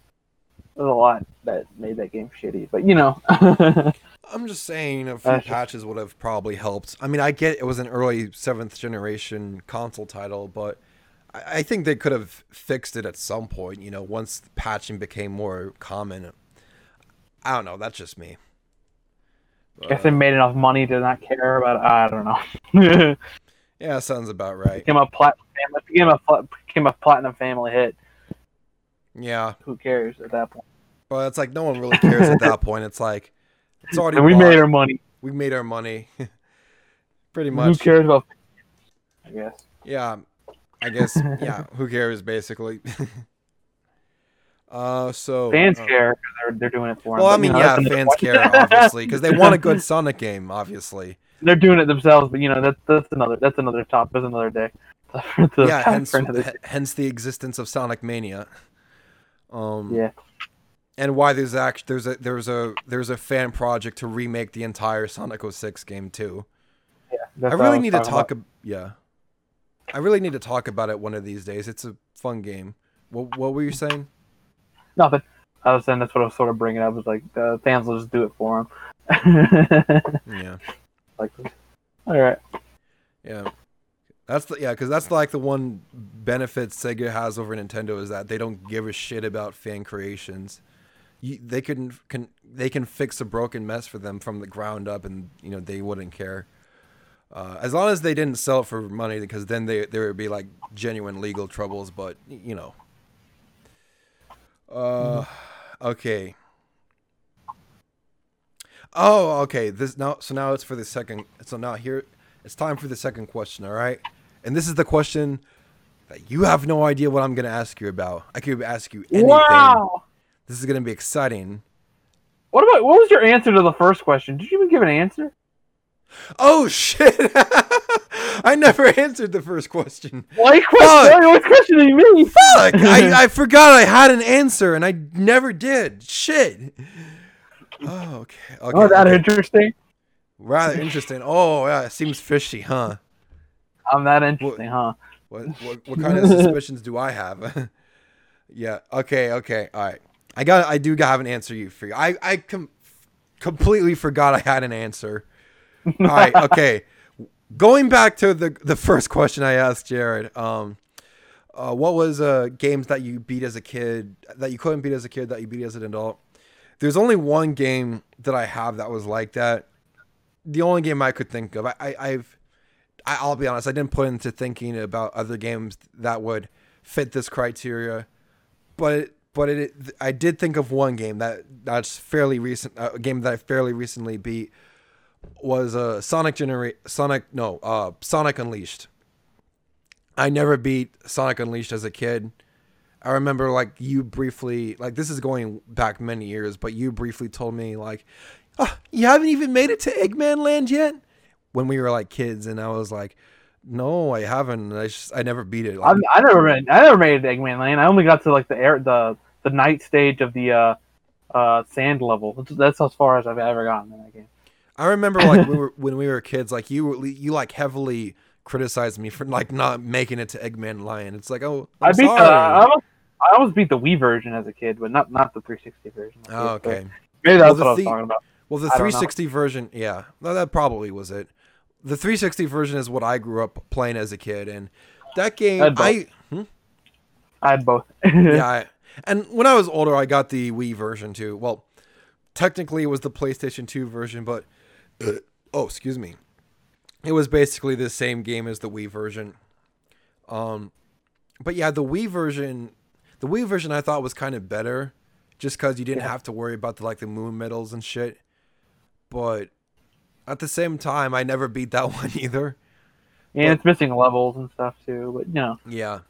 there's a lot that made that game shitty. But you know, I'm just saying a few uh, patches would have probably helped. I mean, I get it was an early seventh generation console title, but I, I think they could have fixed it at some point. You know, once the patching became more common. I don't know. That's just me. I guess they made enough money to not care about it. I don't know. Yeah, sounds about right. Became a platinum family, became a, became a platinum family hit. Yeah. Who cares at that point? Well, it's like no one really cares at that point. It's like it's already. And we bought. made our money. We made our money. Pretty much. Who cares about? I guess. Yeah, I guess. Yeah, who cares basically. Uh, so fans uh, care because they're they're doing it for them. Well, I mean, you know, yeah, fans question. care obviously because they want a good Sonic game. Obviously, they're doing it themselves, but you know that's that's another that's another topic. That's another day. That's yeah, hence, h- hence the existence of Sonic Mania. Um, yeah, and why there's actually there's a there's a there's a fan project to remake the entire Sonic oh six game too. Yeah, that's I really I need to talk. Ab- yeah, I really need to talk about it one of these days. It's a fun game. What what were you saying? Nothing. I was saying that's what I was sort of bringing up. Was like uh, fans will just do it for them. Yeah. Like, all right. Yeah, that's the, yeah, because that's like the one benefit Sega has over Nintendo is that they don't give a shit about fan creations. You, they can can they can fix a broken mess for them from the ground up, and you know they wouldn't care. Uh, as long as they didn't sell it for money, because then they there would be like genuine legal troubles. But you know. Uh, okay. Oh, okay. This now. So now it's for the second. So now here, it's time for the second question. All right, and this is the question that you have no idea what I'm gonna ask you about. I could ask you anything. Wow. This is gonna be exciting. What about what was your answer to the first question? Did you even give an answer? Oh shit! I never answered the first question. What question? What question do you mean? Fuck! I, I forgot I had an answer and I never did. Shit. Oh, okay. okay oh, that okay. interesting. Rather interesting. Oh, yeah. It seems fishy, huh? I'm that interesting, what, huh? What, what what kind of suspicions do I have? Yeah. Okay. Okay. All right. I got. I do have an answer. You for you. I I com- completely forgot I had an answer. All right. Okay. Going back to the the first question I asked Jared, um, uh, what was uh, games that you beat as a kid, that you couldn't beat as a kid, that you beat as an adult? There's only one game that I have that was like that. The only game I could think of. I, I, I've, I, I'll be honest, I didn't put into thinking about other games that would fit this criteria, but but it, I did think of one game that that's fairly recent, a game that I fairly recently beat. Was a uh, Sonic genera- Sonic no uh Sonic Unleashed. I never beat Sonic Unleashed as a kid. I remember like you briefly like this is going back many years, but you briefly told me like, oh, you haven't even made it to Eggman Land yet when we were like kids, and I was like, no, I haven't. I just I never beat it. Like, I, I never made I never made it to Eggman Land. I only got to like the air the the night stage of the uh uh sand level. That's as far as I've ever gotten in that game. I remember like we were, when we were kids, like you you like heavily criticized me for like not making it to Eggman Lion. It's like, oh, I'm I beat sorry. The, I, almost, I almost beat the Wii version as a kid, but not, not the three sixty version. Oh, okay. Maybe that's well, what the, I was talking about. Well, the three sixty version, yeah, no, that probably was it. The three sixty version is what I grew up playing as a kid, and that game, I had both. I, hmm? I had both. Yeah, I, And when I was older, I got the Wii version too. Well, technically it was the PlayStation two version, but uh, oh, excuse me. It was basically the same game as the Wii version. Um, but yeah, the Wii version, the Wii version I thought was kind of better just because you didn't yeah. have to worry about the, like the moon medals and shit. But at the same time, I never beat that one either. Yeah, but, it's missing levels and stuff too, but no. Yeah.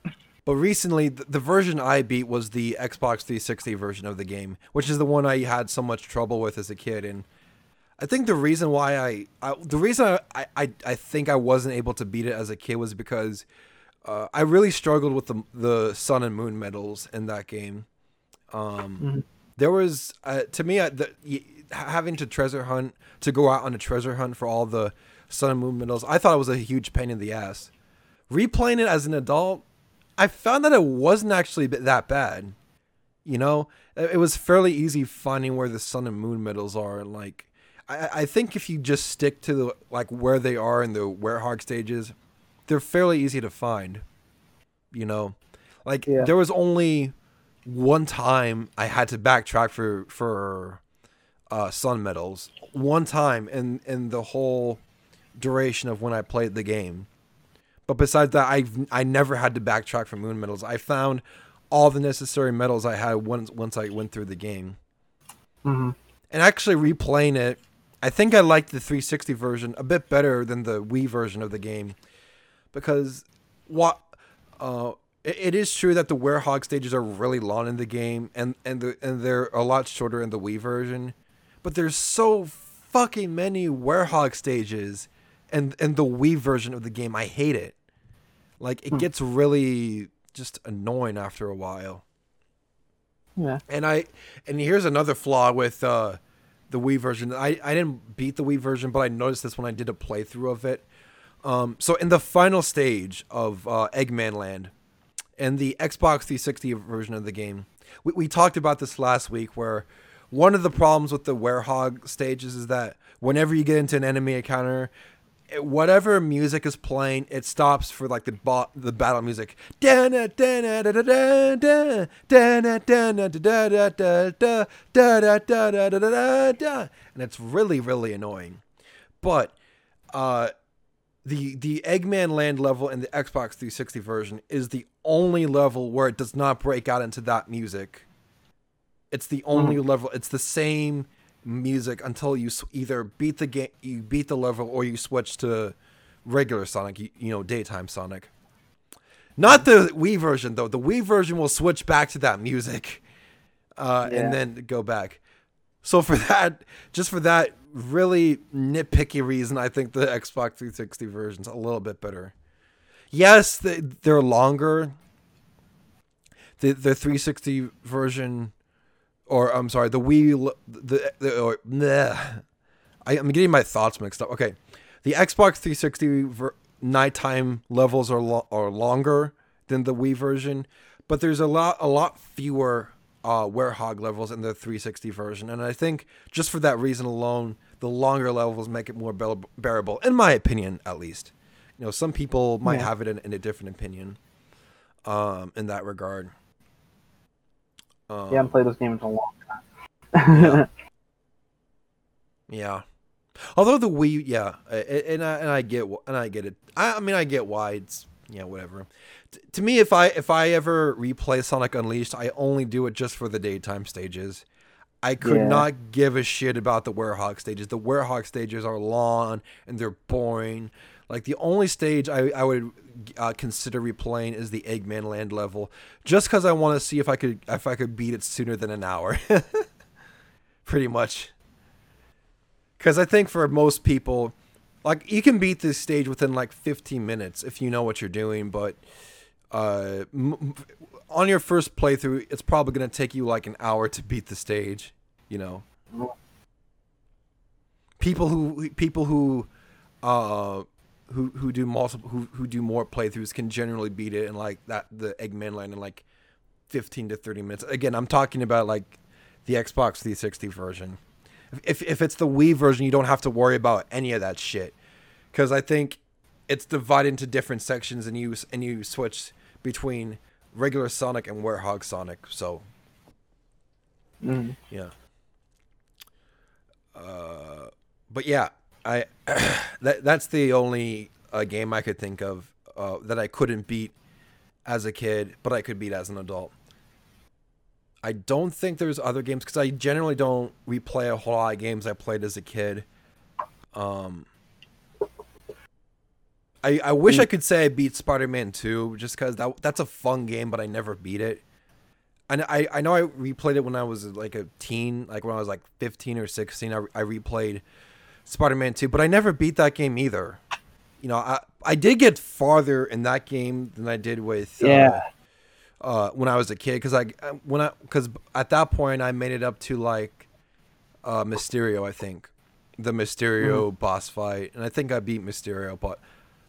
But recently, the, the version I beat was the Xbox three sixty version of the game, which is the one I had so much trouble with as a kid. And I think the reason why I, I the reason I, I, I think I wasn't able to beat it as a kid was because uh, I really struggled with the the sun and moon medals in that game. Um, mm-hmm. There was uh, to me uh, the, having to treasure hunt to go out on a treasure hunt for all the sun and moon medals. I thought it was a huge pain in the ass. Replaying it as an adult, I found that it wasn't actually that bad. You know, it was fairly easy finding where the sun and moon medals are. And like, I, I think if you just stick to the, like where they are in the Werehog stages, they're fairly easy to find. You know, like yeah. there was only one time I had to backtrack for for uh, sun medals. One time in in the whole duration of when I played the game. But besides that, I I never had to backtrack for moon medals. I found all the necessary medals I had once once I went through the game. Mm-hmm. And actually replaying it, I think I liked the three sixty version a bit better than the Wii version of the game, because what uh, it, it is true that the Werehog stages are really long in the game, and and the, and they're a lot shorter in the Wii version. But there's so fucking many Werehog stages, and and the Wii version of the game, I hate it. Like, it gets really just annoying after a while. Yeah. And I and here's another flaw with uh, the Wii version. I, I didn't beat the Wii version, but I noticed this when I did a playthrough of it. Um, so in the final stage of uh, Eggman Land, in the Xbox three sixty version of the game, we, we talked about this last week, where one of the problems with the Werehog stages is that whenever you get into an enemy encounter, whatever music is playing, it stops for like the bo- the battle music. And it's really, really annoying. But uh, the the Eggman Land level in the Xbox three sixty version is the only level where it does not break out into that music. It's the only level. It's the same music until you either beat the game, you beat the level, or you switch to regular Sonic, you, you know, daytime Sonic. Not the Wii version though. The Wii version will switch back to that music, uh, yeah. and then go back. So for that, just for that really nitpicky reason, I think the Xbox three sixty version's a little bit better. Yes, they, they're longer. The the three sixty version. Or I'm sorry, the Wii, the, the or, bleh. I, I'm getting my thoughts mixed up. Okay, the Xbox three sixty ver- nighttime levels are lo- are longer than the Wii version, but there's a lot a lot fewer uh, Werehog levels in the three sixty version, and I think just for that reason alone, the longer levels make it more bear- bearable, in my opinion, at least. You know, some people might yeah. have it in, in a different opinion, um, in that regard. Um, yeah, I haven't played this game in a long time. yeah. yeah, although the Wii, yeah, and I and I get and I get it. I, I mean, I get why it's yeah, whatever. T- to me, if I if I ever replay Sonic Unleashed, I only do it just for the daytime stages. I could yeah. not give a shit about the Werehog stages. The Werehog stages are long and they're boring. Like, the only stage I, I would uh, consider replaying is the Eggman Land level, just because I want to see if I could if I could beat it sooner than an hour, pretty much. Because I think for most people, like, you can beat this stage within like fifteen minutes if you know what you're doing. But uh, m- on your first playthrough, it's probably gonna take you like an hour to beat the stage. You know, people who people who. Uh, who who do multiple who who do more playthroughs can generally beat it in like that the Eggman Land in like fifteen to thirty minutes. Again, I'm talking about like the Xbox three sixty version. If if it's the Wii version, you don't have to worry about any of that shit, because I think it's divided into different sections and you and you switch between regular Sonic and Werehog Sonic. So, mm. yeah. Uh, but yeah, I that that's the only uh, game I could think of uh, that I couldn't beat as a kid, but I could beat as an adult. I don't think there's other games, because I generally don't replay a whole lot of games I played as a kid. Um, I I wish I could say I beat Spider-Man two, just because that that's a fun game, but I never beat it. And I, I know I replayed it when I was like a teen, like when I was like fifteen or sixteen, I, I replayed Spider-Man two, but I never beat that game either. You know, I, I did get farther in that game than I did with... Yeah. Uh, Uh, when I was a kid, because I when I because at that point I made it up to like uh, Mysterio, I think, the Mysterio mm-hmm. boss fight, and I think I beat Mysterio, but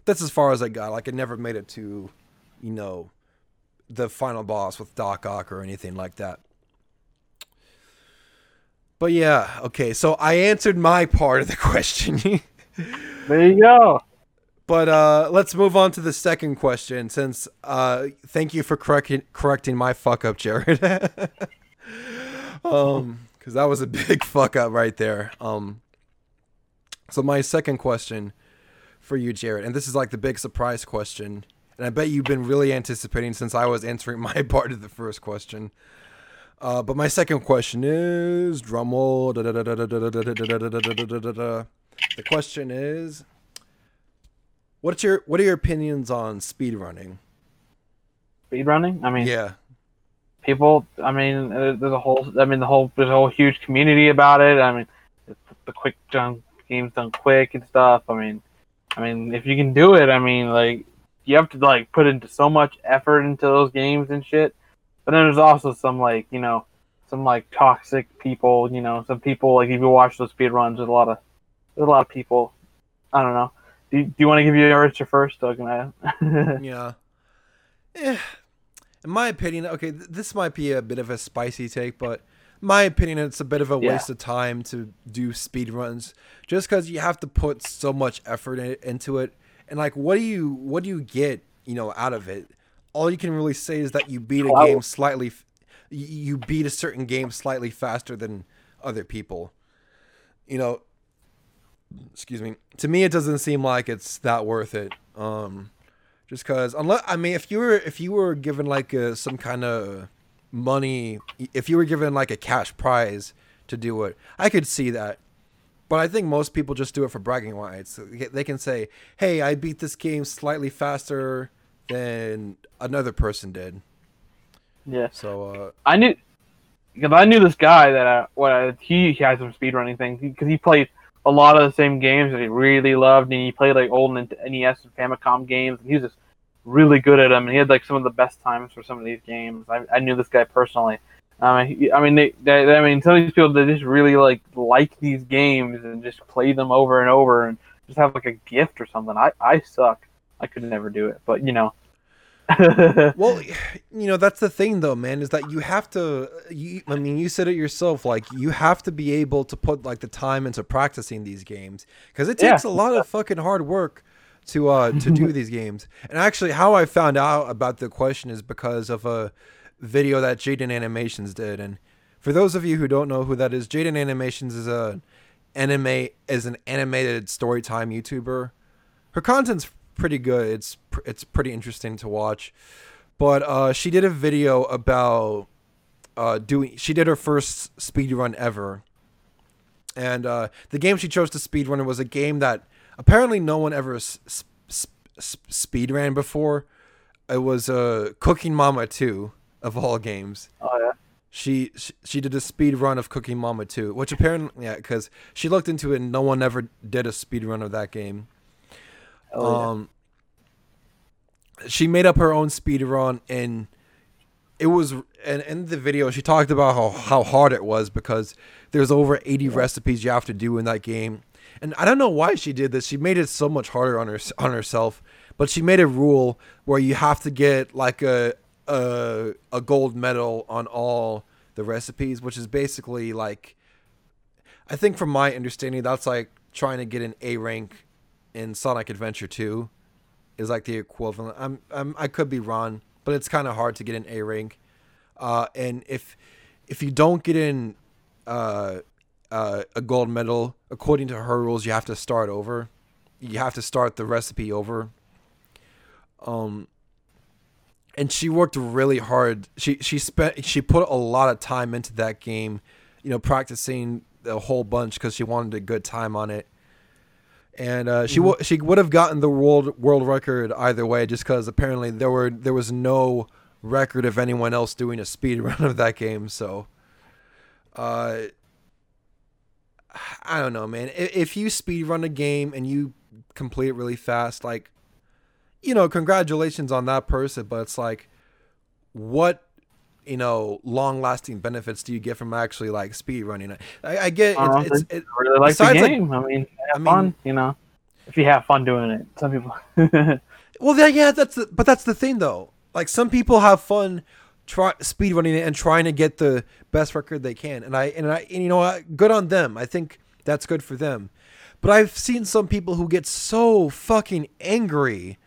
that's as far as I got. Like I never made it to, you know, the final boss with Doc Ock or anything like that. But yeah, okay, so I answered my part of the question. There you go. But uh, let's move on to the second question, since uh, thank you for correcting correcting my fuck up, Jared, because um, that was a big fuck up right there. Um, so my second question for you, Jared, and this is like the big surprise question, and I bet you've been really anticipating since I was answering my part of the first question. Uh, but my second question is, drumroll. The question is. What's your what are your opinions on speedrunning? Speedrunning? I mean, yeah. People, I mean, there's a whole, I mean, the whole, there's a whole huge community about it. I mean, it's the quick done games done quick and stuff. I mean, I mean, if you can do it, I mean, like, you have to like put into so much effort into those games and shit. But then there's also some like, you know, some like toxic people. You know, some people like if you watch those speedruns, there's a lot of there's a lot of people. I don't know. Do you want to give your answer first, Doug? yeah. Eh, in my opinion, okay, th- this might be a bit of a spicy take, but my opinion, it's a bit of a yeah. waste of time to do speedruns, just because you have to put so much effort in- into it. And like, what do you what do you get, you know, out of it? All you can really say is that you beat a wow. game slightly, f- you beat a certain game slightly faster than other people, you know. Excuse me. To me, it doesn't seem like it's that worth it. Um, just because, unless I mean, if you were if you were given like a, some kind of money, if you were given like a cash prize to do it, I could see that. But I think most people just do it for bragging rights. They can say, "Hey, I beat this game slightly faster than another person did." Yeah. So uh, I knew because I knew this guy that I, what I, he had some speedrunning things because he, he played a lot of the same games that he really loved, and he played like old N E S and Famicom games, and he was just really good at them, and he had like some of the best times for some of these games. I, I knew this guy personally. Um, he, I mean, they, they, I mean, some of these people that just really like like these games and just play them over and over and just have like a gift or something. I, I suck. I could never do it, but you know. Well, you know, that's the thing though, man, is that you have to you, I mean, you said it yourself, like you have to be able to put like the time into practicing these games, because it takes yeah. a lot of fucking hard work to uh to do these games. And actually how I found out about the question is because of a video that Jaden Animations did. And for those of you who don't know who that is, Jaden Animations is a anime is an animated storytime YouTuber. Her content's pretty good. It's it's pretty interesting to watch, but uh, she did a video about uh, doing. She did her first speedrun ever, and uh, the game she chose to speedrun was a game that apparently no one ever sp- sp- speedran before. It was uh, Cooking Mama two of all games. Oh yeah. She she, she did a speedrun of Cooking Mama two, which apparently yeah, because she looked into it and no one ever did a speedrun of that game. Oh, yeah. Um, she made up her own speedrun, and it was, and in the video, she talked about how, how hard it was because there's over eighty yeah. recipes you have to do in that game. And I don't know why she did this. She made it so much harder on her, on herself, but she made a rule where you have to get like a, a, a gold medal on all the recipes, which is basically like, I think from my understanding, that's like trying to get an A rank in Sonic Adventure Two, is like the equivalent. I'm, I'm I could be wrong but it's kind of hard to get an A rank. Uh, and if if you don't get in uh, uh, a gold medal, according to her rules, you have to start over. You have to start the recipe over. Um, and she worked really hard. She she spent she put a lot of time into that game, you know, practicing a whole bunch because she wanted a good time on it. And uh, she mm-hmm. w- she would have gotten the world world record either way, just because apparently there were there was no record of anyone else doing a speed run of that game. So, uh, I don't know, man. If you speed run a game and you complete it really fast, like, you know, congratulations on that person. But it's like, what, you know, long lasting benefits do you get from actually like speed running it? I, I get I it's, it's, it. I really like the game. Like, I mean, have I mean, fun. You know, if you have fun doing it, some people. Well, yeah, yeah, that's the, but that's the thing though. Like, some people have fun try speed running it and trying to get the best record they can, and I and I and you know what? Good on them. I think that's good for them. But I've seen some people who get so fucking angry.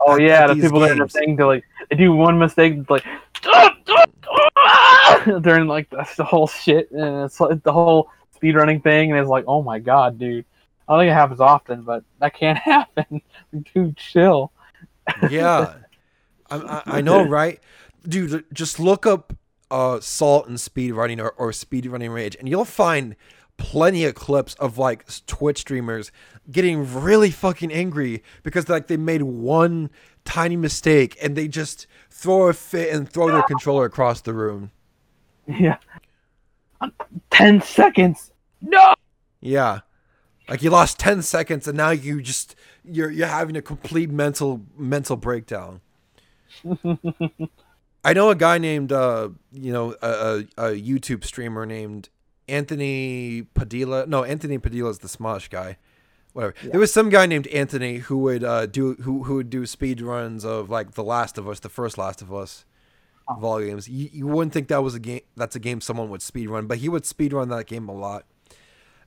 Oh at, yeah, at the people games. That are saying to like they do one mistake, like. During like that's the whole shit, and it's like the whole speedrunning thing, and it's like, oh my god, dude. I don't think it happens often, but that can't happen. Dude, chill. Yeah, I, I, I know, right? Dude, just look up uh, salt and speedrunning or, or speedrunning rage, and you'll find plenty of clips of like Twitch streamers getting really fucking angry because like they made one tiny mistake and they just throw a fit and throw their controller across the room. Yeah. ten seconds. No. Yeah. Like you lost ten seconds and now you just you're you're having a complete mental mental breakdown. I know a guy named uh you know a, a, a YouTube streamer named Anthony Padilla. No, Anthony Padilla is the Smosh guy. Whatever. Yeah. There was some guy named Anthony who would uh, do who who would do speed runs of like The Last of Us, the first Last of Us. Of all games, you, you wouldn't think that was a game. That's a game someone would speedrun, but he would speedrun that game a lot.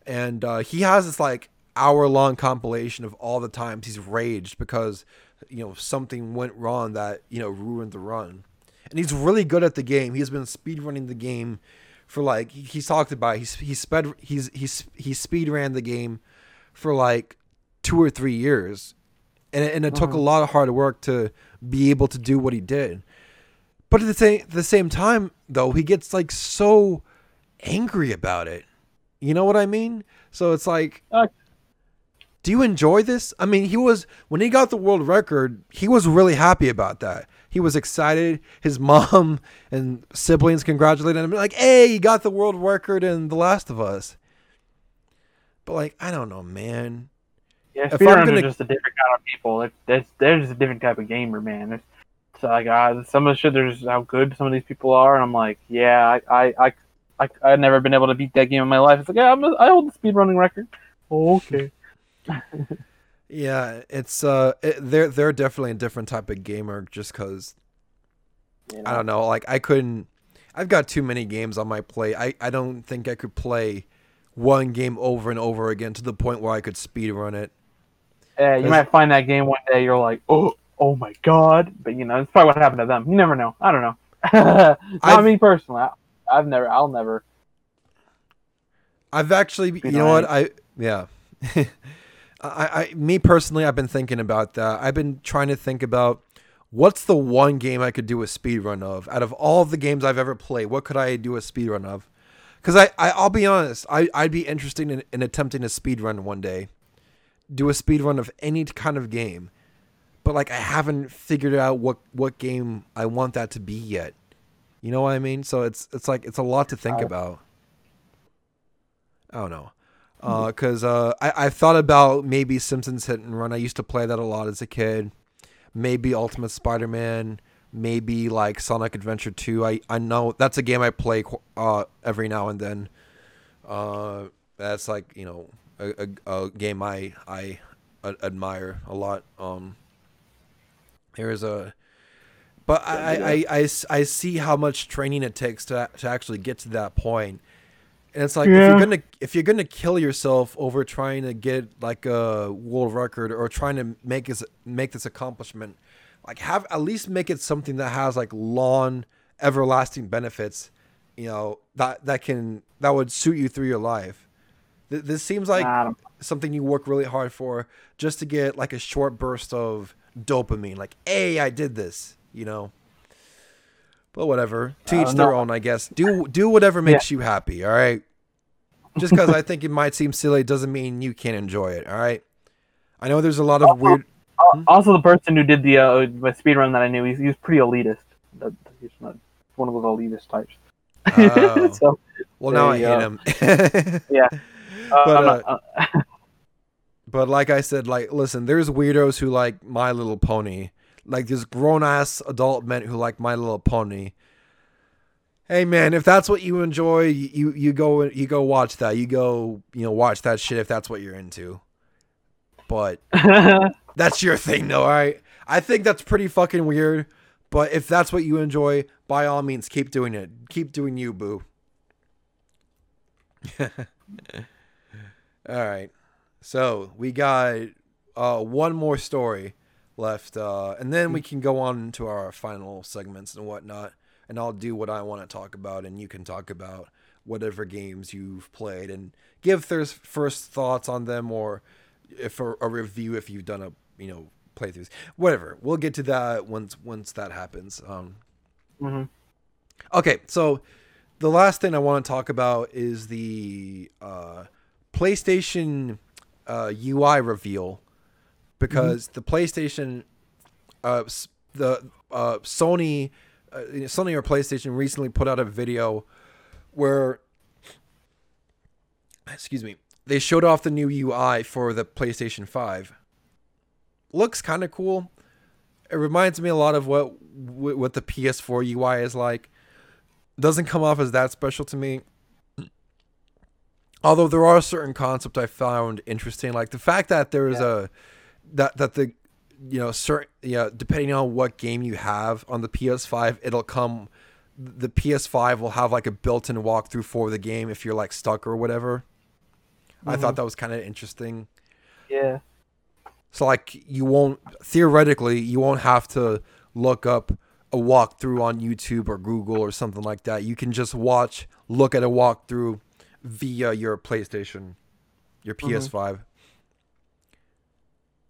And uh, he has this like hour-long compilation of all the times he's raged because you know something went wrong that you know ruined the run. And he's really good at the game. He's been speedrunning the game for like he, he's talked about. It. He's he sped he's he's he speedran the game for like two or three years, and it, and it mm-hmm. took a lot of hard work to be able to do what he did. But at the same the same time, though, he gets like so angry about it. You know what I mean? So it's like, uh, do you enjoy this? I mean, he was when he got the world record, he was really happy about that. He was excited. His mom and siblings congratulated him, like, "Hey, you got the world record in The Last of Us." But like, I don't know, man. Yeah, speedrunners are just a different kind of people. That's they're just a different type of gamer, man. It's, So like uh, some of the shit, there's how good some of these people are, and I'm like, yeah, I, I, I, I I've never been able to beat that game in my life. It's like, yeah, I'm a, I hold the speedrunning record. Oh, okay. Yeah, it's uh, it, they're they're definitely a different type of gamer, just because. You know? I don't know, like I couldn't. I've got too many games on my plate. I, I don't think I could play one game over and over again to the point where I could speedrun it. Yeah, you might find that game one day. You're like, oh. Oh my god! But you know, it's probably what happened to them. You never know. I don't know. Not I've, me personally. I, I've never. I'll never. I've actually. You, you know, know what? I yeah. I, I me personally, I've been thinking about that. I've been trying to think about what's the one game I could do a speed run of. Out of all the games I've ever played, what could I do a speed run of? Because I, I I'll be honest. I I'd be interested in, in attempting a speed run one day. Do a speed run of any kind of game. But like I haven't figured out what, what game I want that to be yet. You know what I mean? So it's it's like it's a lot to think about. I don't know, because uh, uh, I I thought about maybe Simpsons Hit and Run. I used to play that a lot as a kid. Maybe Ultimate Spider-Man. Maybe like Sonic Adventure Two. I, I know that's a game I play uh, every now and then. Uh, that's like you know a, a, a game I I admire a lot. Um. There is a, but I, I, I, I see how much training it takes to to actually get to that point, and it's like yeah. if you're gonna if you're gonna kill yourself over trying to get like a world record or trying to make this make this accomplishment, Like, have at least make it something that has like long, everlasting benefits, you know, that that can that would suit you through your life. Th- this seems like um, something you work really hard for just to get like a short burst of dopamine. Like, hey, I did this, you know. But whatever, to each uh, their no. own, I guess. Do do whatever makes yeah. you happy. All right. Just because I think it might seem silly doesn't mean you can't enjoy it. All right. I know there's a lot of also, weird. Uh, also, the person who did the uh, my speedrun that I knew, he's, he was pretty elitist. He's not one of those elitist types. Oh. so, well, now I hate him. yeah. Uh, but, uh, not, uh... but like I said, like, listen, there's weirdos who like My Little Pony. Like, there's grown ass adult men who like My Little Pony. Hey man, if that's what you enjoy, you you go you go watch that. You go, you know, watch that shit if that's what you're into. But that's your thing though, all right? I think that's pretty fucking weird, but if that's what you enjoy, by all means keep doing it. Keep doing you, boo. All right. So, we got uh, one more story left uh, and then we can go on to our final segments and whatnot. And I'll do what I want to talk about, and you can talk about whatever games you've played and give first first thoughts on them, or if a, a review if you've done a you know playthroughs, whatever. We'll get to that once once that happens. Um, mm-hmm. Okay, so the last thing I want to talk about is the uh, PlayStation uh, U I reveal, because mm-hmm. the PlayStation, uh, the uh, Sony. Uh, Sony or PlayStation recently put out a video where, excuse me, they showed off the new U I for the PlayStation five. Looks kind of cool. It reminds me a lot of what what the P S four U I is like. Doesn't come off as that special to me. Although there are certain concepts I found interesting, like the fact that there is yeah. a that that the. You know, certain, yeah, depending on what game you have on the P S five, it'll come, the P S five will have like a built-in walkthrough for the game if you're like stuck or whatever. Mm-hmm. I thought that was kind of interesting. Yeah. So like you won't, theoretically, you won't have to look up a walkthrough on YouTube or Google or something like that. You can just watch, look at a walkthrough via your PlayStation, your P S five. Mm-hmm.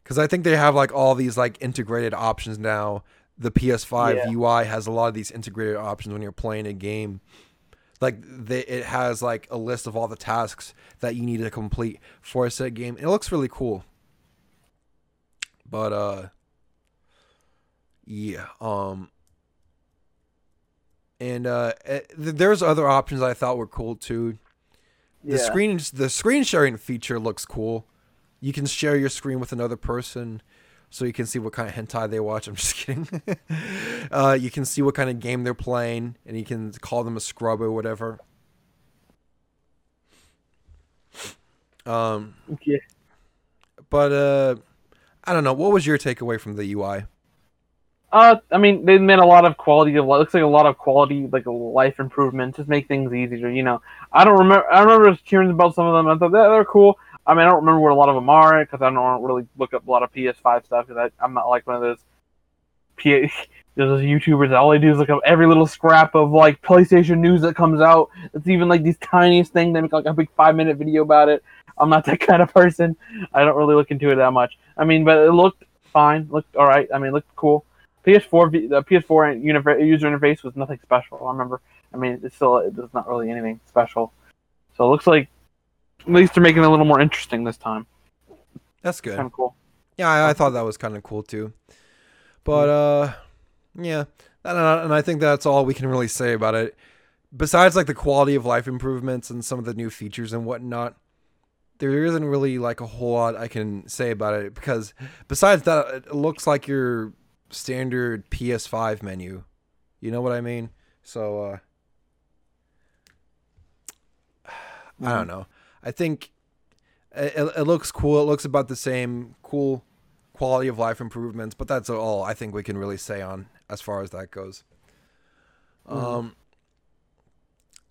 Because I think they have like all these like integrated options now. The P S five yeah. U I has a lot of these integrated options when you're playing a game. Like they, it has like a list of all the tasks that you need to complete for a set game. It looks really cool. But uh, yeah. Um, and uh, it, there's other options I thought were cool too. The yeah. screen, the screen sharing feature looks cool. You can share your screen with another person so you can see what kind of hentai they watch. I'm just kidding. uh, you can see what kind of game they're playing, and you can call them a scrub or whatever. Um, okay. But uh, I don't know. What was your takeaway from the U I? Uh, I mean, they made a lot of quality. It looks like a lot of quality, like life improvements, just make things easier. You know, I don't remember. I remember just hearing about some of them. I thought yeah, they're cool. I mean, I don't remember where a lot of them are because I don't really look up a lot of P S five stuff because I'm not like one of those P- those YouTubers that all they do is look up every little scrap of like PlayStation news that comes out. It's even like these tiniest things. They make like a big five minute video about it. I'm not that kind of person. I don't really look into it that much. I mean, but it looked fine. Looked all right. I mean, it looked cool. P S four, the P S four user interface was nothing special. I remember. I mean, it's still it's not really anything special. So it looks like. At least they're making it a little more interesting this time. That's good. Kind of cool. Yeah, I, I thought that was kind of cool too. But uh, yeah, and, and I think that's all we can really say about it. Besides like the quality of life improvements and some of the new features and whatnot, there isn't really like a whole lot I can say about it because besides that, it looks like your standard P S five menu. You know what I mean? So uh, I don't know. I think it, it looks cool. It looks about the same cool quality of life improvements, but that's all I think we can really say on as far as that goes. Mm-hmm. Um,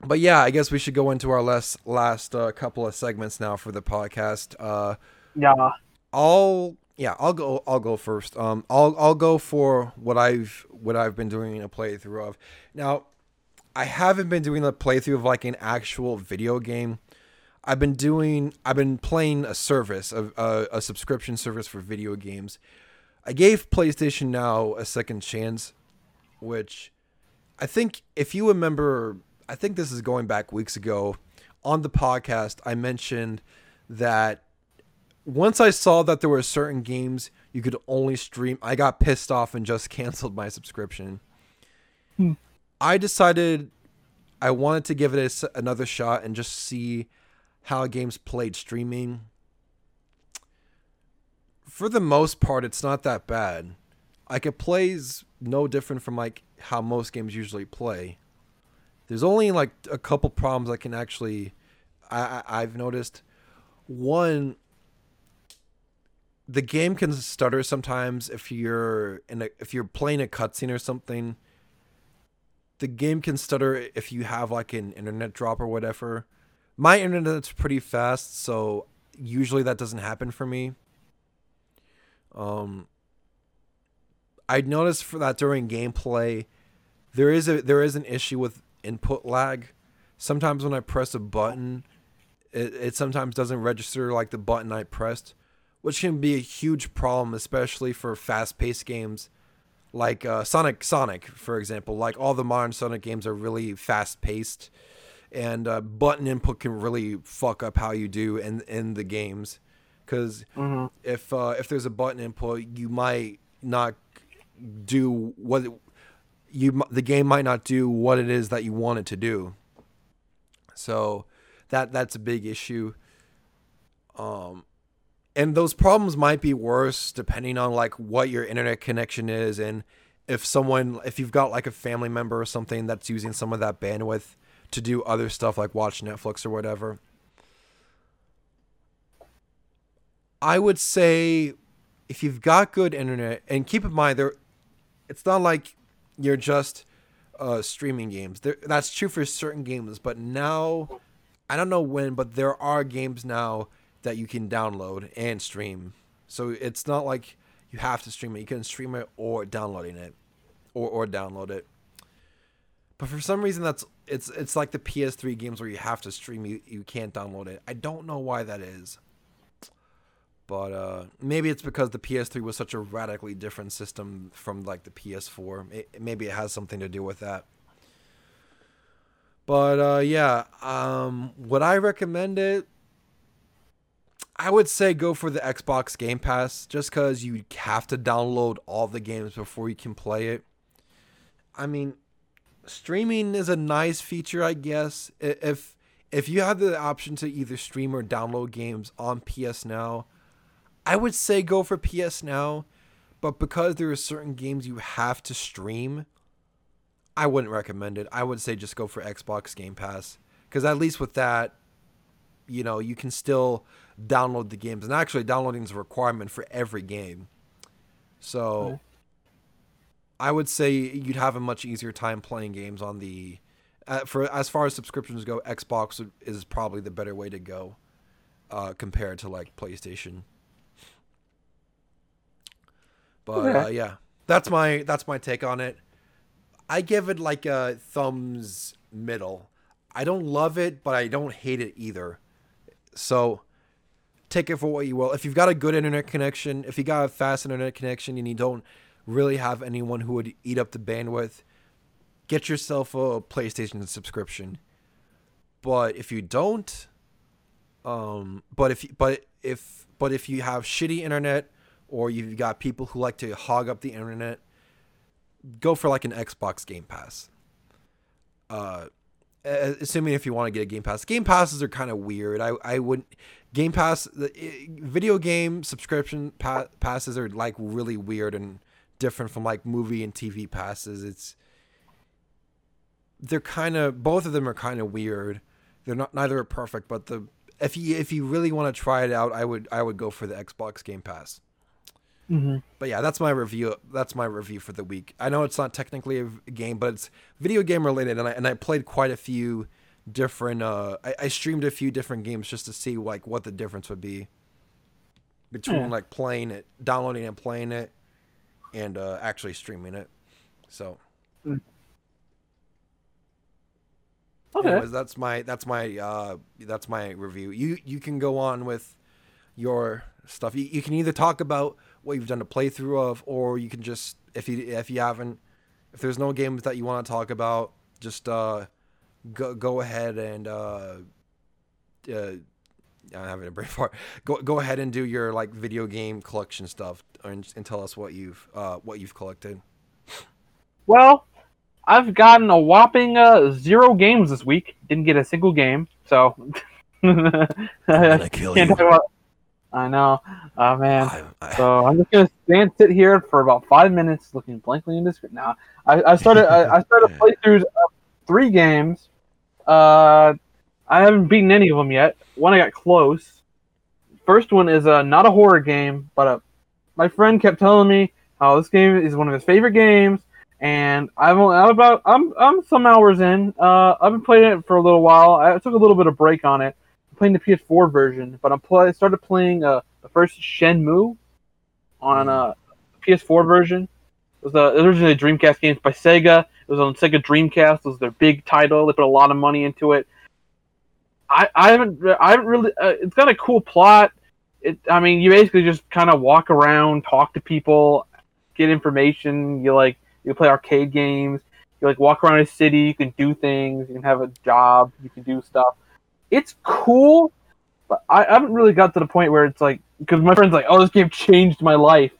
but yeah, I guess we should go into our last, last uh, couple of segments now for the podcast. Uh, yeah. I'll Yeah, I'll go. I'll go first. Um, I'll I'll go for what I've what I've been doing a playthrough of. Now, I haven't been doing a playthrough of like an actual video game. I've been doing. I've been playing a service, a a, a subscription service for video games. I gave PlayStation Now a second chance, which I think, if you remember, I think this is going back weeks ago on the podcast. I mentioned that. Once I saw that there were certain games you could only stream, I got pissed off and just canceled my subscription. Hmm. I decided I wanted to give it a, another shot and just see how games played streaming. For the most part, it's not that bad. Like, it plays no different from like how most games usually play. There's only like a couple problems I can actually I, I, I've noticed. One. The game can stutter sometimes if you're in a, if you're playing a cutscene or something. The game can stutter if you have like an internet drop or whatever. My internet's pretty fast, so usually that doesn't happen for me. Um, I noticed for that during gameplay, there is a there is an issue with input lag. Sometimes when I press a button, it, it sometimes doesn't register like the button I pressed, which can be a huge problem, especially for fast-paced games like uh, Sonic, Sonic, for example. Like, all the modern Sonic games are really fast-paced, and uh, button input can really fuck up how you do in, in the games. Because mm-hmm. if uh, if there's a button input, you might not do what it, you the game might not do what it is that you want it to do. So that that's a big issue. Um. And those problems might be worse depending on like what your internet connection is, and if someone, if you've got like a family member or something that's using some of that bandwidth to do other stuff like watch Netflix or whatever. I would say if you've got good internet, and keep in mind there, it's not like you're just uh, streaming games. There, that's true for certain games, but now, I don't know when, but there are games now that you can download and stream. So it's not like you have to stream it. You can stream it or downloading it or, or download it. But for some reason, that's it's it's like the P S three games where you have to stream. You, you can't download it. I don't know why that is. But uh, maybe it's because the P S three was such a radically different system from like the P S four. It, maybe it has something to do with that. But uh, yeah, um, would I recommend it? I would say go for the Xbox Game Pass just because you have to download all the games before you can play it. I mean, streaming is a nice feature, I guess. If if you have the option to either stream or download games on P S Now, I would say go for P S Now. But because there are certain games you have to stream, I wouldn't recommend it. I would say just go for Xbox Game Pass because at least with that, you know, you can still download the games, and actually downloading is a requirement for every game. So okay. I would say you'd have a much easier time playing games on the, uh, for as far as subscriptions go, Xbox is probably the better way to go uh, compared to like PlayStation. But okay. uh, yeah, that's my, that's my take on it. I give it like a thumbs middle. I don't love it, but I don't hate it either. So take it for what you will. If you've got a good internet connection, if you got a fast internet connection and you don't really have anyone who would eat up the bandwidth, get yourself a PlayStation subscription. But if you don't, um, but if but if but if you have shitty internet or you've got people who like to hog up the internet, go for like an Xbox Game Pass. Uh, assuming if you want to get a Game Pass. Game Passes are kind of weird. I I wouldn't. Game Pass, the video game subscription pa- passes are like really weird and different from like movie and T V passes. It's they're kind of both of them are kind of weird. They're not neither are perfect, but the if you if you really want to try it out, I would I would go for the Xbox Game Pass. Mm-hmm. But yeah, that's my review. That's my review for the week. I know it's not technically a game, but it's video game related, and I and I played quite a few different. Uh, I, I streamed a few different games just to see like what the difference would be. between yeah. like playing it, downloading and playing it, and uh, actually streaming it. So, okay, anyways, that's my that's my uh, that's my review. You you can go on with your stuff. You, you can either talk about what you've done a playthrough of, or you can just if you if you haven't if there's no games that you want to talk about, just uh, go go ahead and. Uh, uh, I'm having a brain fart. Go go ahead and do your like video game collection stuff, and, and tell us what you've uh, what you've collected. Well, I've gotten a whopping uh, zero games this week. Didn't get a single game, so I'm gonna kill you. I know, oh man. I, I... So I'm just gonna stand sit here for about five minutes, looking blankly into screen. Now nah, I, I started I, I started playthroughs of three games. Uh. I haven't beaten any of them yet. One I got close. First one is uh, not a horror game, but uh, my friend kept telling me how this game is one of his favorite games, and I've only, I'm about I'm I'm some hours in. Uh, I've been playing it for a little while. I took a little bit of break on it. I'm playing the P S four version, but I'm play started playing uh, the first Shenmue on uh, the P S four version. It was uh, originally Dreamcast games by Sega. It was on Sega Dreamcast. It was their big title. They put a lot of money into it. I, I haven't I haven't really uh, it's got a cool plot. It I mean you basically just kind of walk around, talk to people, get information. You like you play arcade games. You like walk around a city. You can do things. You can have a job. You can do stuff. It's cool, but I, I haven't really got to the point where it's like because my friend's like, oh, this game changed my life.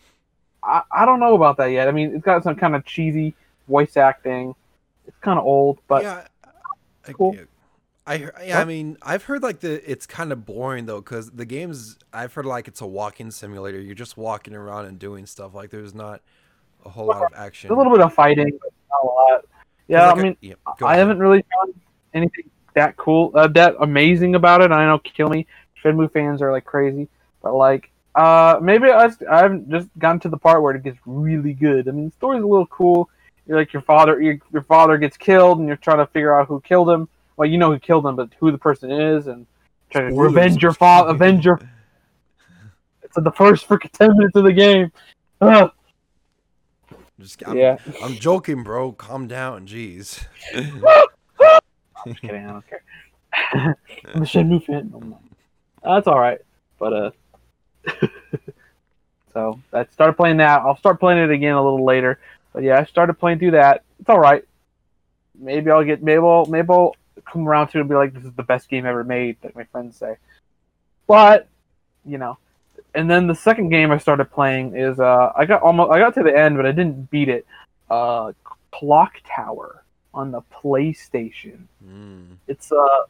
I I don't know about that yet. I mean, it's got some kind of cheesy voice acting. It's kind of old, but yeah, I, cool. I, I, I I mean I've heard like the it's kind of boring though because the games I've heard like it's a walking simulator. You're just walking around and doing stuff. Like there's not a whole lot of action. A little bit of fighting, but not a lot. Yeah, like I mean a, yeah, I haven't really found anything that cool, uh, that amazing about it. I know, kill me, Shenmue fans are like crazy, but like uh, maybe I I haven't just gotten to the part where it gets really good. I mean, the story's a little cool. You're like your father, your your father gets killed, and you're trying to figure out who killed him. Well, you know who killed him, but who the person is, and trying to revenge your father. Avenge your. It's the first freaking ten minutes of the game. Ugh. Just I'm, yeah. I'm joking, bro. Calm down, jeez. I'm just kidding. I don't care. I'm a Shenmue fan. That's all right, but uh. So I started playing that. I'll start playing it again a little later. But yeah, I started playing through that. It's all right. Maybe I'll get. Maybe I'll. Maybe I'll come around to it and be like, this is the best game ever made, like my friends say. But, you know. And then the second game I started playing is, uh, I got almost, I got to the end, but I didn't beat it. Uh, Clock Tower on the PlayStation. Mm. It's a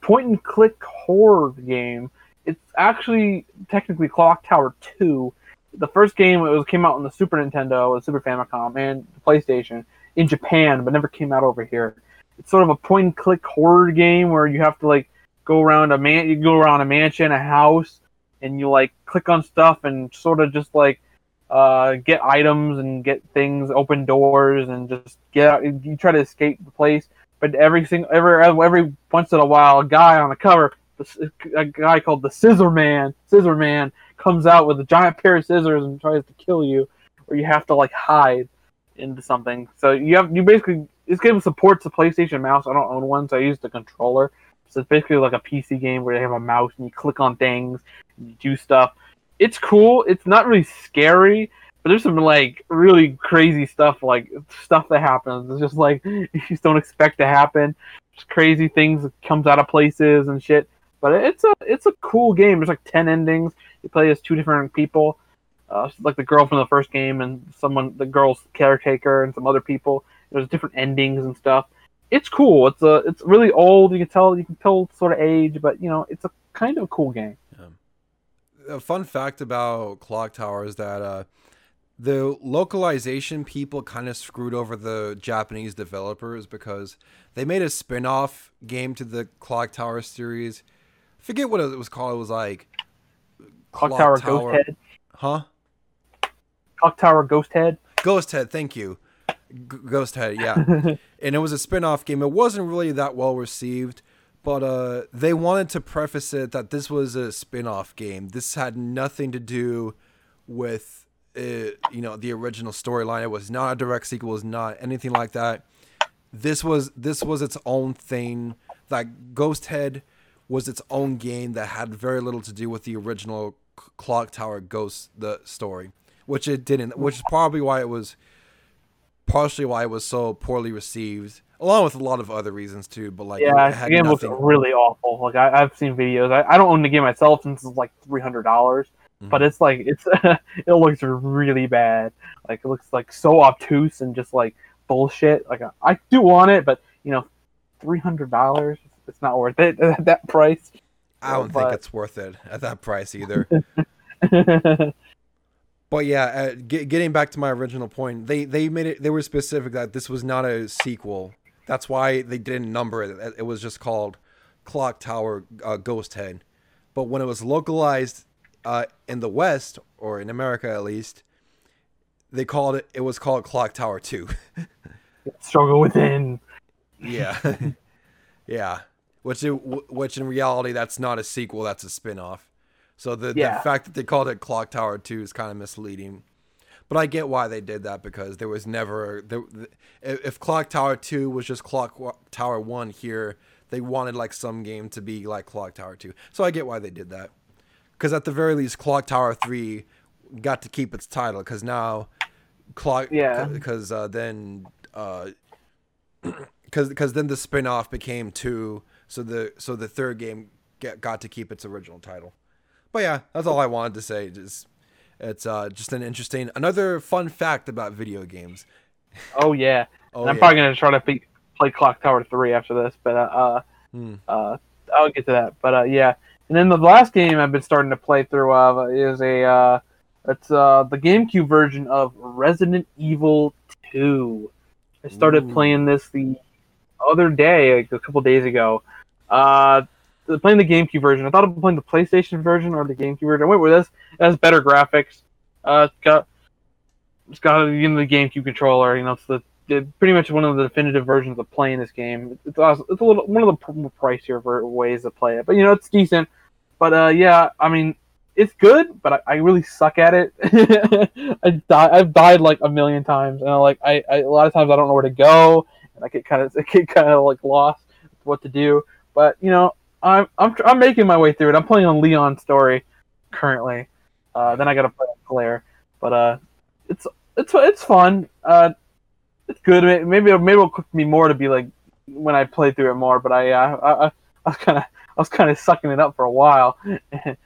point-and-click horror game. It's actually technically Clock Tower two. The first game, it was came out on the Super Nintendo, the Super Famicom, and the PlayStation in Japan, but never came out over here. It's sort of a point-and-click horror game where you have to like go around a man, you go around a mansion, a house, and you like click on stuff and sort of just like uh, get items and get things, open doors, and just get out. You try to escape the place, but every single, every every once in a while, a guy on the cover, a guy called the Scissor Man, Scissor Man comes out with a giant pair of scissors and tries to kill you, or you have to like hide into something. So you have you basically. This game supports the PlayStation mouse. I don't own one, so I use the controller. So it's basically like a P C game where they have a mouse and you click on things and you do stuff. It's cool. It's not really scary, but there's some like really crazy stuff, like stuff that happens. It's just like you just don't expect to happen. Just crazy things that comes out of places and shit. But it's a it's a cool game. There's like ten endings. You play as two different people, uh, like the girl from the first game and someone, the girl's caretaker, and some other people. There's different endings and stuff. It's cool. It's a. It's really old. You can tell. You can tell sort of age, but you know, it's a kind of cool game. Yeah. A fun fact about Clock Tower is that uh, the localization people kind of screwed over the Japanese developers because they made a spin-off game to the Clock Tower series. I forget what it was called. It was like Clock, Clock Tower, Tower Ghost Head. Huh? Clock Tower Ghost Head. Ghost Head. Thank you. Ghost Head, yeah. And it was a spin-off game. It wasn't really that well received, But uh, they wanted to preface it that this was a spin-off game. This had nothing to do with, uh, you know, the original storyline. It was not a direct sequel. It was not anything like that. This was this was its own thing. Like, Ghost Head was its own game that had very little to do with the original Clock Tower Ghost the story, which it didn't. Which is probably why it was, partially why it was so poorly received. Along with a lot of other reasons too, but like yeah, it had the game nothing. was really awful. Like I, I've seen videos. I, I don't own the game myself since it's like three hundred dollars, mm-hmm. but it's like it's it looks really bad. Like it looks like so obtuse and just like bullshit. Like I, I do want it, but you know, three hundred dollars. It's not worth it at that price. I don't but... think it's worth it at that price either. But yeah, uh, get, getting back to my original point, they they made it. They were specific that this was not a sequel. That's why they didn't number it. It was just called Clock Tower uh, Ghost Head. But when it was localized uh, in the West, or in America at least, they called it. It was called Clock Tower Two. Struggle Within. Yeah, yeah. Which, it, which in reality, that's not a sequel. That's a spinoff. So the, yeah. the fact that they called it Clock Tower Two is kind of misleading. But I get why they did that, because there was never... There, if Clock Tower two was just Clock Tower one here, they wanted like some game to be like Clock Tower two. So I get why they did that. Because at the very least, Clock Tower three got to keep its title, because now... Clock, yeah. Because uh, then... Because uh, then the spin-off became two, so the so the third game get, got to keep its original title. But yeah, that's all I wanted to say, just... It's uh, just an interesting, another fun fact about video games. Oh yeah, oh, and I'm yeah. probably gonna try to be, play Clock Tower three after this, but uh, hmm. uh, I'll get to that. But uh, yeah, and then the last game I've been starting to play through of is a, uh, it's uh, the GameCube version of Resident Evil Two. I started Ooh. playing this the other day, like a couple days ago. Uh. Playing the GameCube version. I thought I'd be playing the PlayStation version or the GameCube version. I went with this. It has better graphics. Uh, it's got it's got you know, the GameCube controller. You know, it's the it, pretty much one of the definitive versions of playing this game. It's awesome. It's a little one of the more pricier ways to play it, but you know, it's decent. But uh, yeah, I mean, it's good, but I, I really suck at it. I die, I've died like a million times, and I, like I, I a lot of times I don't know where to go, and I get kind of I get kind of like lost with what to do. But you know. I'm I'm I'm making my way through it. I'm playing on Leon's story currently. Uh, then I gotta play on Claire, but uh, it's it's it's fun. Uh, it's good. Maybe maybe it'll cook me more to be like when I play through it more. But I uh, I, I was kind of I was kind of sucking it up for a while, and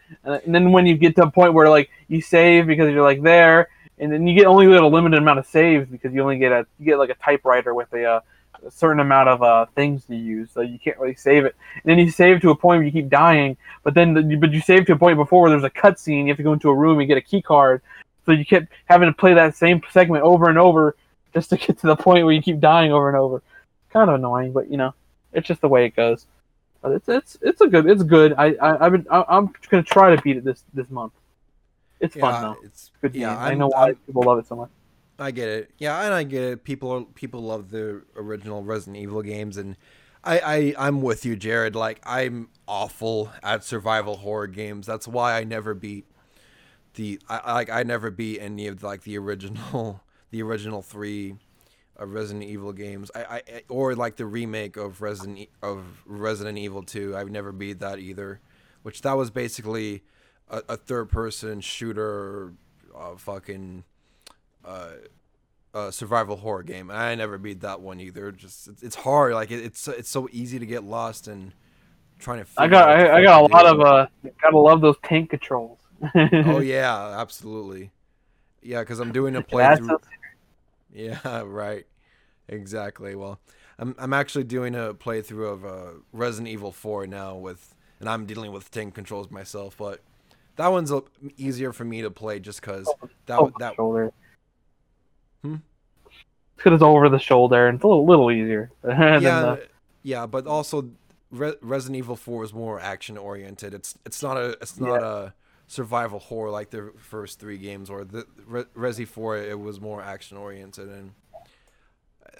then when you get to a point where like you save because you're like there, and then you get only a limited amount of saves because you only get a you get like a typewriter with a. Uh, a certain amount of uh, things to use, so you can't really save it. And then you save to a point where you keep dying, but then the, but you save to a point before where there's a cutscene. You have to go into a room and get a key card, so you kept having to play that same segment over and over just to get to the point where you keep dying over and over. Kind of annoying, but you know, it's just the way it goes. But it's it's it's a good it's good. I I I've been, I I'm gonna try to beat it this this month. It's yeah, fun though. It's good. Yeah, I know why I'm, people love it so much. I get it. Yeah, and I get it. People are, people love the original Resident Evil games, and I, I, I'm with you, Jared. Like, I'm awful at survival horror games. That's why I never beat the I like I never beat any of like the original the original three uh, Resident Evil games. I, I or like the remake of Resident of Resident Evil Two. I've never beat that either, which that was basically a, a third person shooter, uh, fucking. Uh, uh, survival horror game. I never beat that one either. Just it's, it's hard. Like it, it's it's so easy to get lost and trying to. I got I, I got a lot of uh. Gotta love those tank controls. Oh yeah, absolutely. Yeah, because I'm doing a playthrough. Yeah, right. Exactly. Well, I'm I'm actually doing a playthrough of uh, Resident Evil Four now with, and I'm dealing with tank controls myself, but that one's easier for me to play just because oh, that oh, that. Shoulder. Hmm? Because it's over the shoulder and it's a little, little easier. yeah, the... yeah, but also Re- Resident Evil Four is more action oriented. It's it's not a it's not yeah. a survival horror like the first three games or the Re- Resi Four. It was more action oriented, and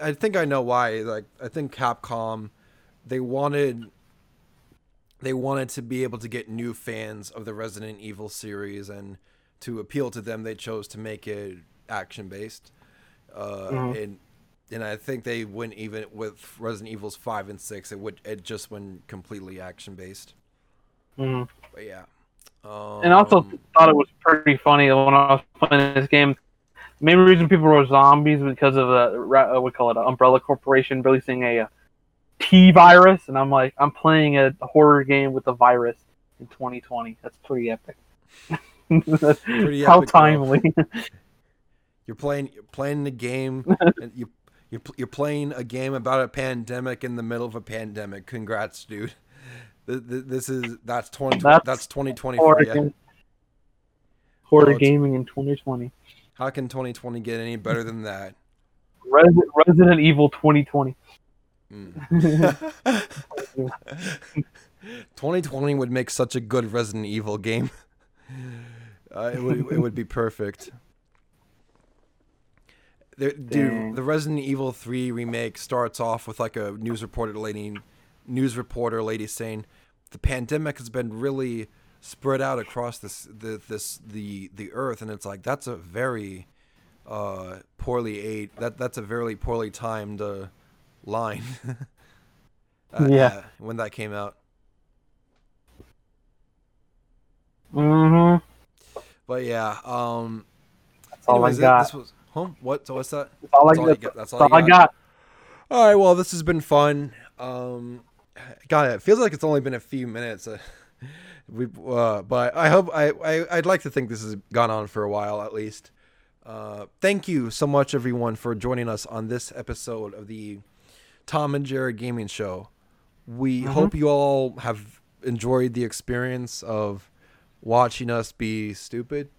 I think I know why. Like I think Capcom, they wanted they wanted to be able to get new fans of the Resident Evil series, and to appeal to them, they chose to make it action-based. Uh, mm-hmm. And and I think they went even with Resident Evils five and six. It would it just went completely action-based. Mm-hmm. But yeah. Um, and I also thought it was pretty funny when I was playing this game. The main reason people were zombies was because of the, we call it, an Umbrella Corporation releasing a T-virus, and I'm like, I'm playing a horror game with a virus in twenty twenty. That's pretty epic. That's pretty How epic, timely. You're playing, you're playing the game, and you, you're, you're playing a game about a pandemic in the middle of a pandemic. Congrats, dude. This is, that's twenty. That's, that's twenty twenty for you. Horror no, gaming in twenty twenty. How can twenty twenty get any better than that? Resident, Resident Evil twenty twenty. Mm. twenty twenty would make such a good Resident Evil game. Uh, it would it would be perfect. There, dude, the Resident Evil three remake starts off with like a news reporter lady, news reporter lady saying, "The pandemic has been really spread out across this the this the the earth," and it's like that's a very uh, poorly aid that that's a very poorly timed. Uh, line uh, yeah uh, when that came out. Mm-hmm. But yeah, um that's all anyways, I got. This was huh? What so what's that? That's all, that's I, all got. Got. That's all, that's all got. I got. All right, well, this has been fun. Um god, it feels like it's only been a few minutes. Uh, we uh but I hope I, I I'd like to think this has gone on for a while at least. Uh thank you so much everyone for joining us on this episode of the Tom and Jerry Gaming Show. We mm-hmm. hope you all have enjoyed the experience of watching us be stupid.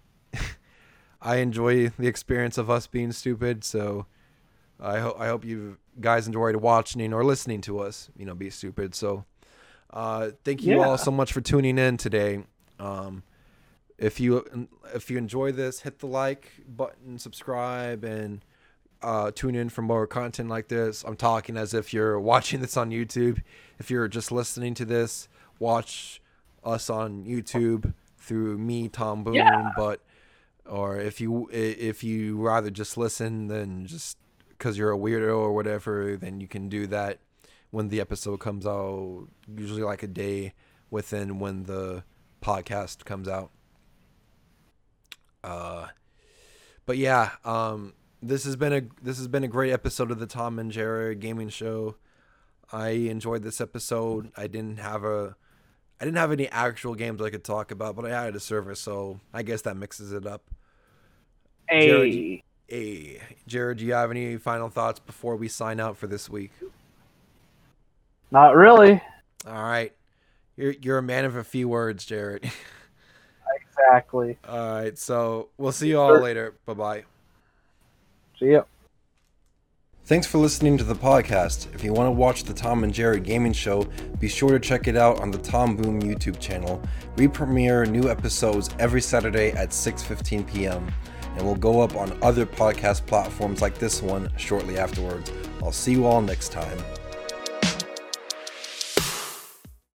I enjoy the experience of us being stupid, so I hope I hope you guys enjoyed watching or listening to us, you know, be stupid. So, uh, thank you yeah. all so much for tuning in today. Um, if you if you enjoy this, hit the like button, subscribe, and Uh, tune in for more content like this. I'm talking as if you're watching this on YouTube. If you're just listening to this, watch us on YouTube through me, Tom Boone. Yeah. But or if you if you rather just listen, then just because you're a weirdo or whatever, then you can do that when the episode comes out. Usually like a day within when the podcast comes out. Uh, but yeah, um. This has been a this has been a great episode of the Tom and Jerry Gaming Show. I enjoyed this episode. I didn't have a I didn't have any actual games I could talk about, but I added a server, so I guess that mixes it up. Hey, Jared, hey, Jared, do you have any final thoughts before we sign out for this week? Not really. All right, you're you're a man of a few words, Jared. Exactly. All right, so we'll see you all sure. later. Bye bye. See ya. Thanks for listening to the podcast. If you want to watch the Tom and Jerry Gaming Show, be sure to check it out on the Tom Boom YouTube channel. We premiere new episodes every Saturday at six fifteen p.m. and will go up on other podcast platforms like this one shortly afterwards. I'll see you all next time.